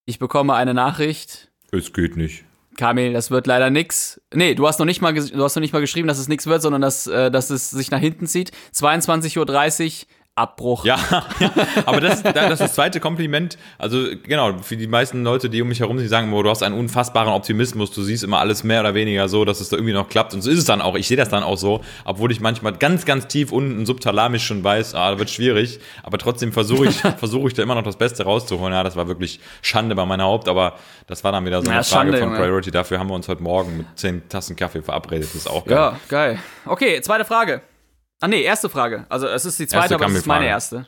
ich bekomme eine Nachricht. Es geht nicht. Kamil, das wird leider nix. Nee, du hast noch nicht mal geschrieben, dass es nix wird, sondern dass es sich nach hinten zieht. 22.30 Uhr. Abbruch. Ja, ja. Aber das zweite Kompliment, also genau, für die meisten Leute, die um mich herum sind, sagen, du hast einen unfassbaren Optimismus, du siehst immer alles mehr oder weniger so, dass es da irgendwie noch klappt, und so ist es dann auch, ich sehe das dann auch so, obwohl ich manchmal ganz, ganz tief unten subthalamisch schon weiß, da wird schwierig, aber trotzdem versuche ich da immer noch das Beste rauszuholen, ja, das war wirklich Schande bei meiner Haupt, aber das war dann wieder so eine Frage Schande, von Priority, dafür haben wir uns heute Morgen mit 10 Tassen Kaffee verabredet, das ist auch geil. Ja, geil. Okay, zweite Frage. Ah nee, erste Frage. Also es ist die zweite, aber es ist meine erste.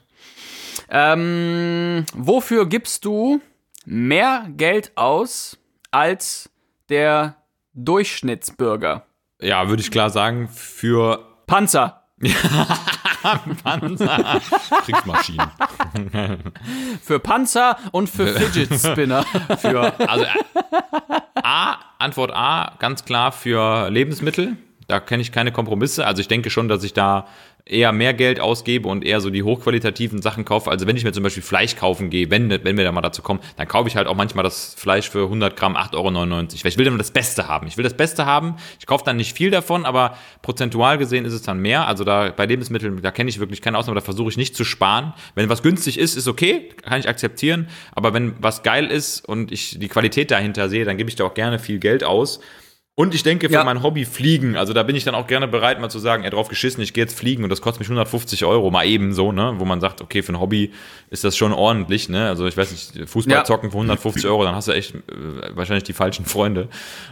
Wofür gibst du mehr Geld aus als der Durchschnittsbürger? Ja, würde ich klar sagen, für... Panzer. Panzer. Kriegsmaschinen. Für Panzer und für Fidget Spinner. Antwort A, ganz klar für Lebensmittel. Da kenne ich keine Kompromisse. Also ich denke schon, dass ich da eher mehr Geld ausgebe und eher so die hochqualitativen Sachen kaufe. Also wenn ich mir zum Beispiel Fleisch kaufen gehe, wenn wir da mal dazu kommen, dann kaufe ich halt auch manchmal das Fleisch für 100 Gramm 8,99 €. Weil ich will dann das Beste haben. Ich kaufe dann nicht viel davon, aber prozentual gesehen ist es dann mehr. Also da bei Lebensmitteln, da kenne ich wirklich keine Ausnahme. Da versuche ich nicht zu sparen. Wenn was günstig ist, ist okay, kann ich akzeptieren. Aber wenn was geil ist und ich die Qualität dahinter sehe, dann gebe ich da auch gerne viel Geld aus. Und ich denke, für mein Hobby Fliegen, also da bin ich dann auch gerne bereit, mal zu sagen, drauf geschissen, ich gehe jetzt fliegen und das kostet mich 150 €, mal eben so, ne, wo man sagt, okay, für ein Hobby ist das schon ordentlich, ne, also ich weiß nicht, Fußball zocken für 150 €, dann hast du echt wahrscheinlich die falschen Freunde,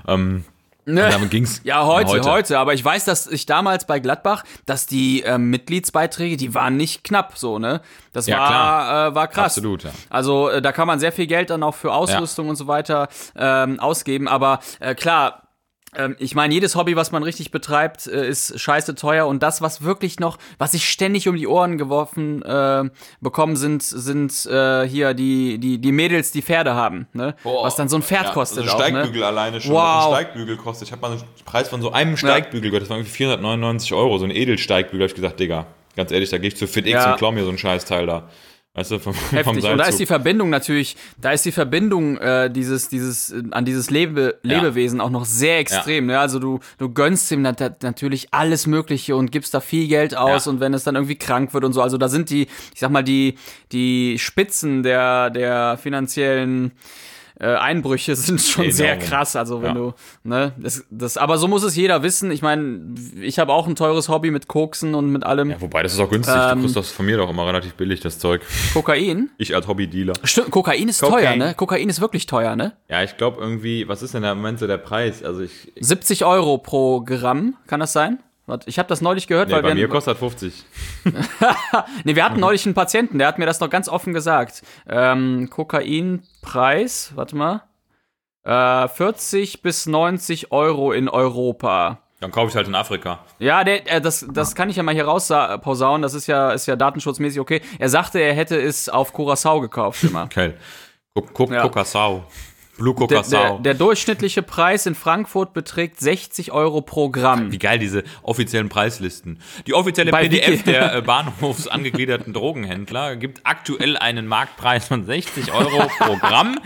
ne. Damit ging's heute, aber ich weiß, dass ich damals bei Gladbach, dass die Mitgliedsbeiträge, die waren nicht knapp so, ne? Das war krass. Absolut, ja. Also da kann man sehr viel Geld dann auch für Ausrüstung und so weiter ausgeben, aber klar, ich meine, jedes Hobby, was man richtig betreibt, ist scheiße teuer, und das, was wirklich noch, was ich ständig um die Ohren geworfen bekommen, sind hier die Mädels, die Pferde haben, ne? Boah, was dann so ein Pferd kostet. Also Steigbügel auch, ne? Alleine schon, wow. Ein Steigbügel kostet, ich habe mal einen Preis von so einem Steigbügel gehört, das waren irgendwie 499 €, so ein Edelsteigbügel, habe ich gesagt, Digga, ganz ehrlich, da gehe ich zu FitX und klaue mir so ein Scheißteil da. Weißt du, vom Seilzug. Und da ist die Verbindung dieses an dieses Lebewesen auch noch sehr extrem. Ne? Also du gönnst ihm natürlich alles Mögliche und gibst da viel Geld aus und wenn es dann irgendwie krank wird und so. Also da sind die Spitzen der finanziellen Einbrüche sind schon sehr krass, also wenn du, ne, das, aber so muss es jeder wissen. Ich meine, ich habe auch ein teures Hobby mit Koksen und mit allem. Ja, wobei, das ist auch günstig, du kriegst das von mir doch immer relativ billig, das Zeug. Kokain? Ich als Hobbydealer. Stimmt, Kokain ist teuer, ne? Kokain ist wirklich teuer, ne? Ja, ich glaube irgendwie, was ist denn da im Moment so der Preis? Also 70 € pro Gramm, kann das sein? Ich habe das neulich gehört, weil bei mir kostet 50. Nee, wir hatten neulich einen Patienten, der hat mir das noch ganz offen gesagt. Kokainpreis, warte mal, 40 bis 90 € in Europa. Dann kaufe ich halt in Afrika. Ja, das kann ich ja mal hier raus posaunen, das ist ja datenschutzmäßig okay. Er sagte, er hätte es auf Curaçao gekauft immer. Okay, Curaçao. Blue Curaçao. Der durchschnittliche Preis in Frankfurt beträgt 60 € pro Gramm. Wie geil, diese offiziellen Preislisten. Die offizielle PDF der Bahnhofs angegliederten Drogenhändler gibt aktuell einen Marktpreis von 60 € pro Gramm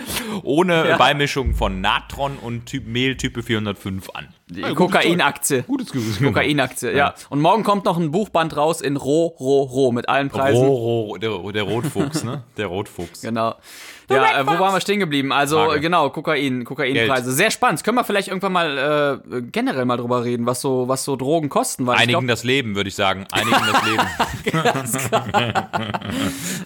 ohne Beimischung von Natron und Mehl Type 405 an. Also Kokainaktie. Gutes Gefühl. Kokainaktie, ja. Und morgen kommt noch ein Buchband raus in Ro Ro Ro mit allen Preisen. Ro Ro, der Rotfuchs, ne? Der Rotfuchs. Genau. Ja, wo waren wir stehen geblieben? Also genau, Kokainpreise. Sehr spannend. Können wir vielleicht irgendwann mal generell mal drüber reden, was so Drogen kosten? Weil das Leben, würde ich sagen. Einigen das Leben. Ganz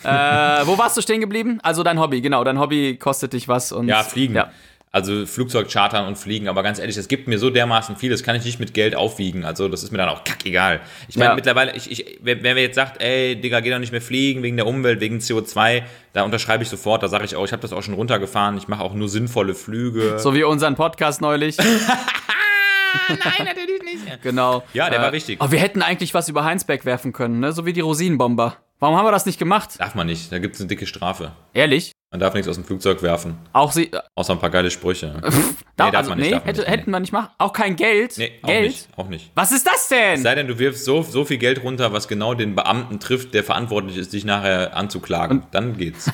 klar. Wo warst du stehen geblieben? Also dein Hobby, genau. Dein Hobby kostet dich was. Und ja, fliegen. Ja. Also Flugzeug chartern und fliegen, aber ganz ehrlich, es gibt mir so dermaßen viel, das kann ich nicht mit Geld aufwiegen, also das ist mir dann auch kackegal. Ich meine, mittlerweile, wenn wir jetzt sagt, ey, Digga, geh doch nicht mehr fliegen, wegen der Umwelt, wegen CO2, da unterschreibe ich sofort, da sage ich auch, ich habe das auch schon runtergefahren, ich mache auch nur sinnvolle Flüge. So wie unseren Podcast neulich. Nein, natürlich nicht. Genau. Ja, der war wichtig. Aber wir hätten eigentlich was über Heinsberg werfen können, ne? So wie die Rosinenbomber. Warum haben wir das nicht gemacht? Darf man nicht, da gibt es eine dicke Strafe. Ehrlich? Man darf nichts aus dem Flugzeug werfen. Auch sie. Außer ein paar geile Sprüche. Darf man nicht machen. Auch kein Geld. Nee, Geld? Auch nicht. Was ist das denn? Es sei denn, du wirfst so viel Geld runter, was genau den Beamten trifft, der verantwortlich ist, dich nachher anzuklagen. Und dann geht's.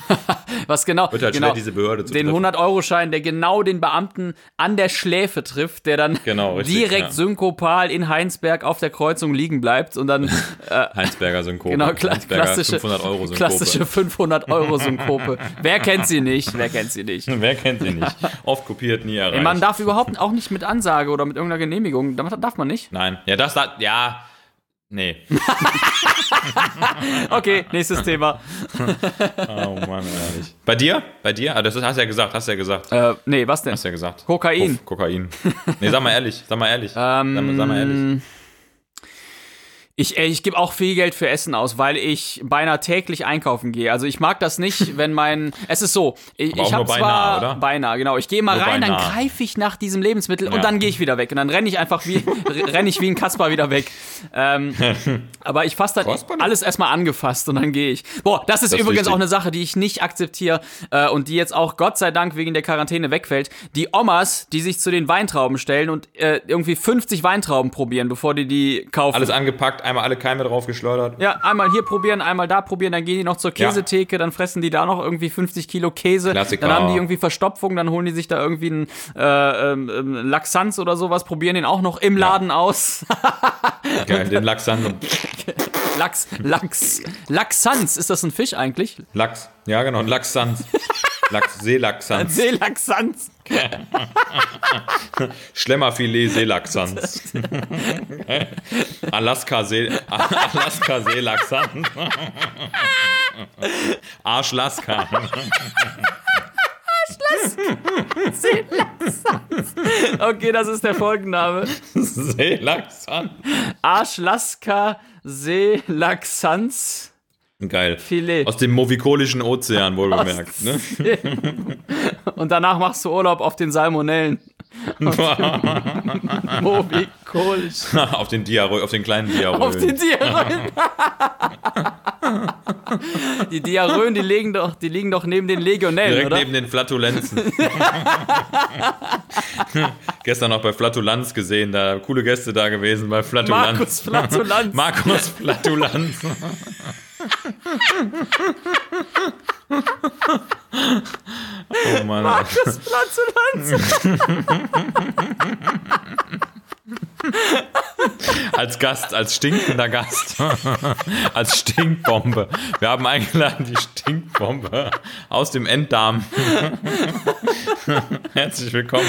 Was genau? Wird halt schwer, diese Behörde zu treffen. Den 100-Euro-Schein, der genau den Beamten an der Schläfe trifft, der dann direkt synkopal in Heinsberg auf der Kreuzung liegen bleibt und dann. Heinsberger Synkope. Genau, klassische 500-Euro-Synkope. Klassische 500-Euro-Synkope. Wer kennt sie nicht? Oft kopiert, nie erreicht. Ey, man darf überhaupt auch nicht mit Ansage oder mit irgendeiner Genehmigung. Darf man nicht? Nein. Nee. Okay, nächstes Thema. Oh Mann, ehrlich. Bei dir? Ah, das hast du ja gesagt. Nee, was denn? Hast du ja gesagt. Kokain. Nee, sag mal ehrlich. Ich gebe auch viel Geld für Essen aus, weil ich beinahe täglich einkaufen gehe. Also ich mag das nicht, wenn mein... Es ist so, ich habe zwar... Oder? Beinahe, genau. Ich gehe immer nur rein, beinahe. Dann greife ich nach diesem Lebensmittel und dann gehe ich wieder weg. Und dann renne ich wie ein Kasper wieder weg. Aber ich fasse dann alles erstmal angefasst und dann gehe ich. Boah, das ist übrigens richtig. Auch eine Sache, die ich nicht akzeptiere und die jetzt auch Gott sei Dank wegen der Quarantäne wegfällt. Die Omas, die sich zu den Weintrauben stellen und irgendwie 50 Weintrauben probieren, bevor die kaufen. Alles angepackt, einmal alle Keime drauf geschleudert. Ja, einmal hier probieren, einmal da probieren, dann gehen die noch zur Käsetheke, dann fressen die da noch irgendwie 50 Kilo Käse. Klassiker. Dann haben die irgendwie Verstopfung, dann holen die sich da irgendwie einen Laxanz oder sowas, probieren den auch noch im Laden aus. Geil, den Laxanz. Laxanz, ist das ein Fisch eigentlich? Lachs, ja genau, Laxanz. Seelachsanz. Seelachsanz. Schlemmerfilet Seelachsanz. Alaska Seelachsanz. Arschlaska. Seelachsanz. Okay, das ist der Folgenname. Seelachsanz. Arschlaska Seelachsanz. Geil. Filet. Aus dem movikolischen Ozean, wohlbemerkt. Ne? Und danach machst du Urlaub auf den Salmonellen. Movikolisch. Auf den kleinen Diarrhoen. Die Diarrhoen, die liegen doch neben den Legionellen, direkt oder? Neben den Flatulenzen. Gestern noch bei Flatulanz gesehen, da coole Gäste da gewesen bei Flatulanz. Markus Flatulanz. Oh Mann. Markus Flatulanz. Als stinkender Gast. Als Stinkbombe. Wir haben eingeladen, die Stinkbombe aus dem Enddarm. Herzlich willkommen.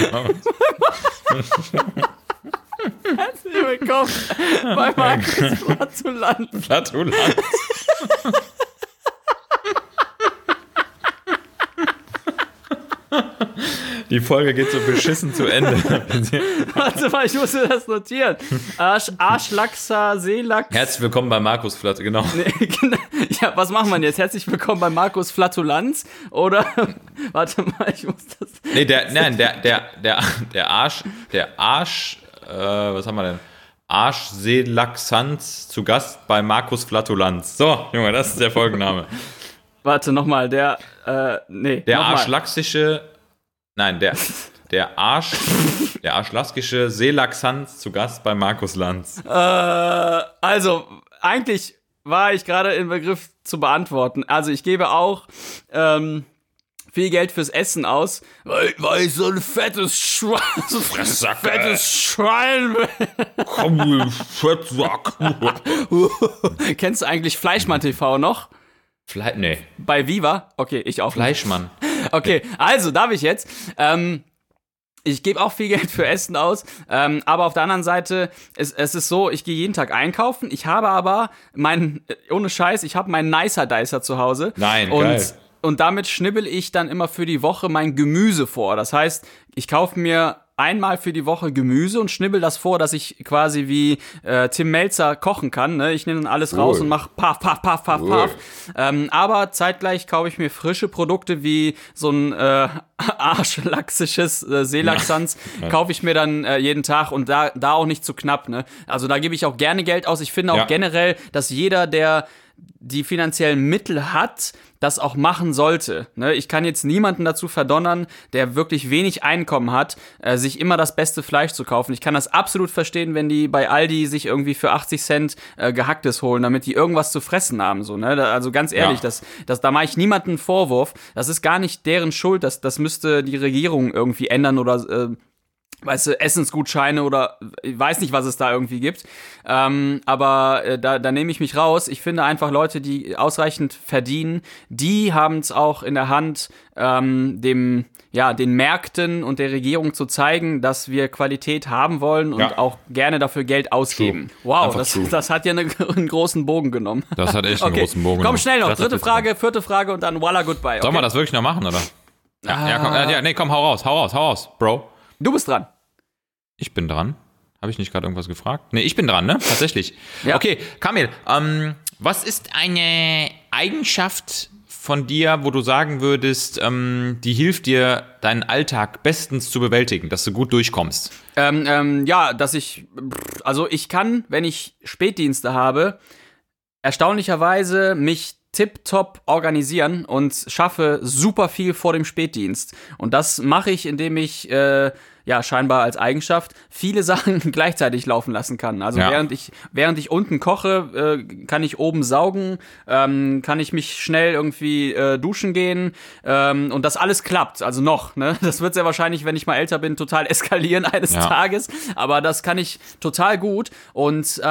Herzlich willkommen bei Markus Flatulanz. Die Folge geht so beschissen zu Ende. Warte mal, ich musste das notieren. Arschlachser, Seelachs. Herzlich willkommen bei Markus Flatulanz, genau. Nee, genau. Ja, was macht man jetzt? Herzlich willkommen bei Markus Flatulanz? Oder, warte mal, ich muss das... Nee, was haben wir denn? Arschseelachsanz zu Gast bei Markus Flatulanz. So, Junge, das ist der Folgenname. Warte, nochmal, der arschlaskische Seelachsanz zu Gast bei Markus Lanz. Also, eigentlich war ich gerade im Begriff zu beantworten. Also, ich gebe auch viel Geld fürs Essen aus, weil ich so ein fettes Schwein bin. Komm, du Fettsack. Kennst du eigentlich Fleischmann TV noch? Nee. Bei Viva? Okay, ich auch. Fleischmann. Okay, also darf ich jetzt. Ich gebe auch viel Geld für Essen aus, aber auf der anderen Seite, es ist so, ich gehe jeden Tag einkaufen, ich habe aber meinen Nicer Dicer zu Hause. Nein, geil. Und damit schnibbel ich dann immer für die Woche mein Gemüse vor. Das heißt, ich kaufe mir einmal für die Woche Gemüse und schnibbel das vor, dass ich quasi wie Tim Melzer kochen kann. Ne? Ich nehme dann alles raus und mache paf, paf, paf, paf, paf. Aber zeitgleich kaufe ich mir frische Produkte wie so ein arschlaxisches Seelachsanz. Ja. Kaufe ich mir dann jeden Tag und da auch nicht zu knapp. Ne? Also da gebe ich auch gerne Geld aus. Ich finde auch generell, dass jeder, der die finanziellen Mittel hat, das auch machen sollte. Ich kann jetzt niemanden dazu verdonnern, der wirklich wenig Einkommen hat, sich immer das beste Fleisch zu kaufen. Ich kann das absolut verstehen, wenn die bei Aldi sich irgendwie für 80 Cent Gehacktes holen, damit die irgendwas zu fressen haben. Also ganz ehrlich, ja. Da mache ich niemanden einen Vorwurf. Das ist gar nicht deren Schuld. Das müsste die Regierung irgendwie ändern oder weißt du, Essensgutscheine oder ich weiß nicht, was es da irgendwie gibt. Aber da nehme ich mich raus. Ich finde einfach Leute, die ausreichend verdienen, die haben es auch in der Hand, den Märkten und der Regierung zu zeigen, dass wir Qualität haben wollen und auch gerne dafür Geld ausgeben. True. Wow, das hat ja einen großen Bogen genommen. Das hat echt einen großen Bogen genommen. Komm schnell noch, dritte Frage, vierte Frage und dann voila, goodbye. Okay? Sollen wir das wirklich noch machen, oder? Komm, hau raus, Bro. Du bist dran. Ich bin dran. Habe ich nicht gerade irgendwas gefragt? Nee, ich bin dran, ne? Tatsächlich. Ja. Okay, Kamil, was ist eine Eigenschaft von dir, wo du sagen würdest, die hilft dir, deinen Alltag bestens zu bewältigen, dass du gut durchkommst? Ich kann, wenn ich Spätdienste habe, erstaunlicherweise mich tipptopp organisieren und schaffe super viel vor dem Spätdienst. Und das mache ich, indem ich scheinbar als Eigenschaft viele Sachen gleichzeitig laufen lassen kann. Also während ich unten koche, kann ich oben saugen, kann ich mich schnell irgendwie duschen gehen und das alles klappt. Also noch, ne? Das wird sehr wahrscheinlich, wenn ich mal älter bin, total eskalieren eines Tages. Aber das kann ich total gut und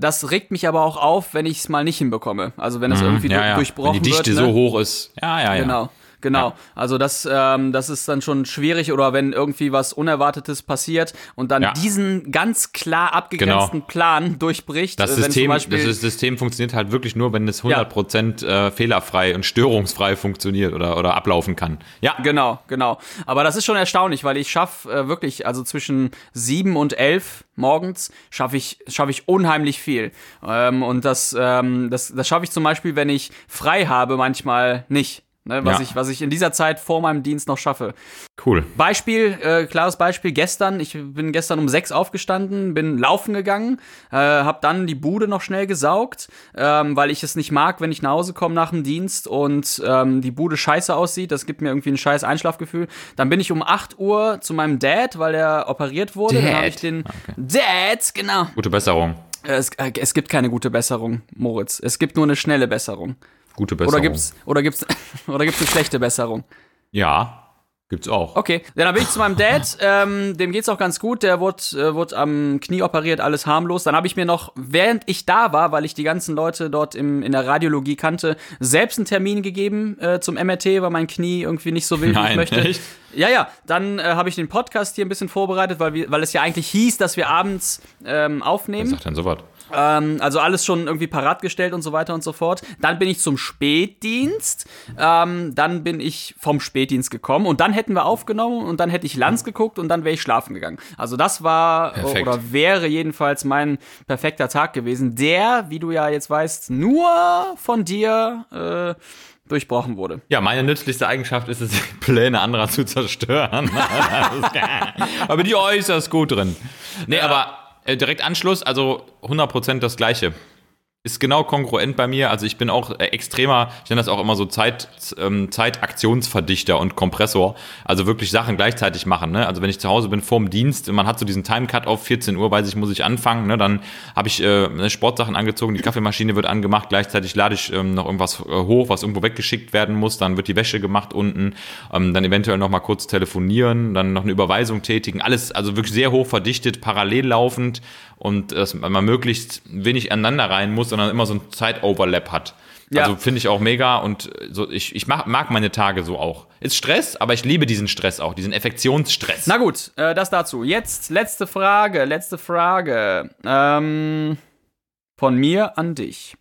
das regt mich aber auch auf, wenn ich es mal nicht hinbekomme. Also wenn es irgendwie durchbrochen wird. Wenn die Dichte so hoch ist. Ja. Genau. Also das ist dann schon schwierig oder wenn irgendwie was Unerwartetes passiert und dann diesen ganz klar abgegrenzten Plan durchbricht. Das System funktioniert halt wirklich nur, wenn es 100% fehlerfrei und störungsfrei funktioniert oder ablaufen kann. Ja, genau. Aber das ist schon erstaunlich, weil ich schaffe wirklich, also zwischen 7 und 11 morgens schaffe ich unheimlich viel. Und das schaffe ich zum Beispiel, wenn ich frei habe, manchmal nicht. Was ich in dieser Zeit vor meinem Dienst noch schaffe. Cool. Klares Beispiel, gestern, ich bin gestern um 6 aufgestanden, bin laufen gegangen, hab dann die Bude noch schnell gesaugt, weil ich es nicht mag, wenn ich nach Hause komme nach dem Dienst und die Bude scheiße aussieht, das gibt mir irgendwie ein scheiß Einschlafgefühl. Dann bin ich um 8 Uhr zu meinem Dad, weil der operiert wurde. Dad. Dann habe ich den Dad, genau. Gute Besserung. Es gibt keine gute Besserung, Moritz. Es gibt nur eine schnelle Besserung. Gute Besserung. Oder gibt's eine schlechte Besserung? Ja, gibt's auch. Okay, dann bin ich zu meinem Dad, dem geht's auch ganz gut, der wurde am Knie operiert, alles harmlos. Dann habe ich mir noch, während ich da war, weil ich die ganzen Leute dort in der Radiologie kannte, selbst einen Termin gegeben zum MRT, weil mein Knie irgendwie nicht so will, wie ich möchte. Echt? Ja, dann habe ich den Podcast hier ein bisschen vorbereitet, weil es ja eigentlich hieß, dass wir abends aufnehmen. Wer sagt denn sowas? Also alles schon irgendwie parat gestellt und so weiter und so fort. Dann bin ich zum Spätdienst. Dann bin ich vom Spätdienst gekommen und dann hätten wir aufgenommen und dann hätte ich Lanz geguckt und dann wäre ich schlafen gegangen. Also das war perfekt. Oder wäre jedenfalls mein perfekter Tag gewesen, der, wie du ja jetzt weißt, nur von dir durchbrochen wurde. Ja, meine nützlichste Eigenschaft ist es, Pläne anderer zu zerstören. Aber die äußerst gut drin. Nee, aber direkt Anschluss, also 100% das Gleiche. Ist genau kongruent bei mir. Also ich bin auch extremer, ich nenne das auch immer so Zeitaktionsverdichter und Kompressor. Also wirklich Sachen gleichzeitig machen. Ne? Also wenn ich zu Hause bin vorm Dienst, man hat so diesen Time-Cut auf 14 Uhr, weiß ich, muss ich anfangen. Ne? Dann habe ich Sportsachen angezogen, die Kaffeemaschine wird angemacht, gleichzeitig lade ich noch irgendwas hoch, was irgendwo weggeschickt werden muss. Dann wird die Wäsche gemacht unten, dann eventuell noch mal kurz telefonieren, dann noch eine Überweisung tätigen. Alles also wirklich sehr hoch verdichtet, parallel laufend. Und dass man möglichst wenig aneinander rein muss, sondern immer so ein Zeitoverlap hat. Ja. Also finde ich auch mega und so, ich mag meine Tage so auch. Ist Stress, aber ich liebe diesen Stress auch, diesen Effektionsstress. Na gut, das dazu. Jetzt letzte Frage von mir an dich.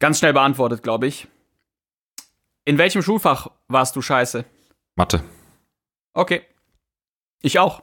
Ganz schnell beantwortet, glaube ich. In welchem Schulfach warst du scheiße? Mathe. Okay. Ich auch.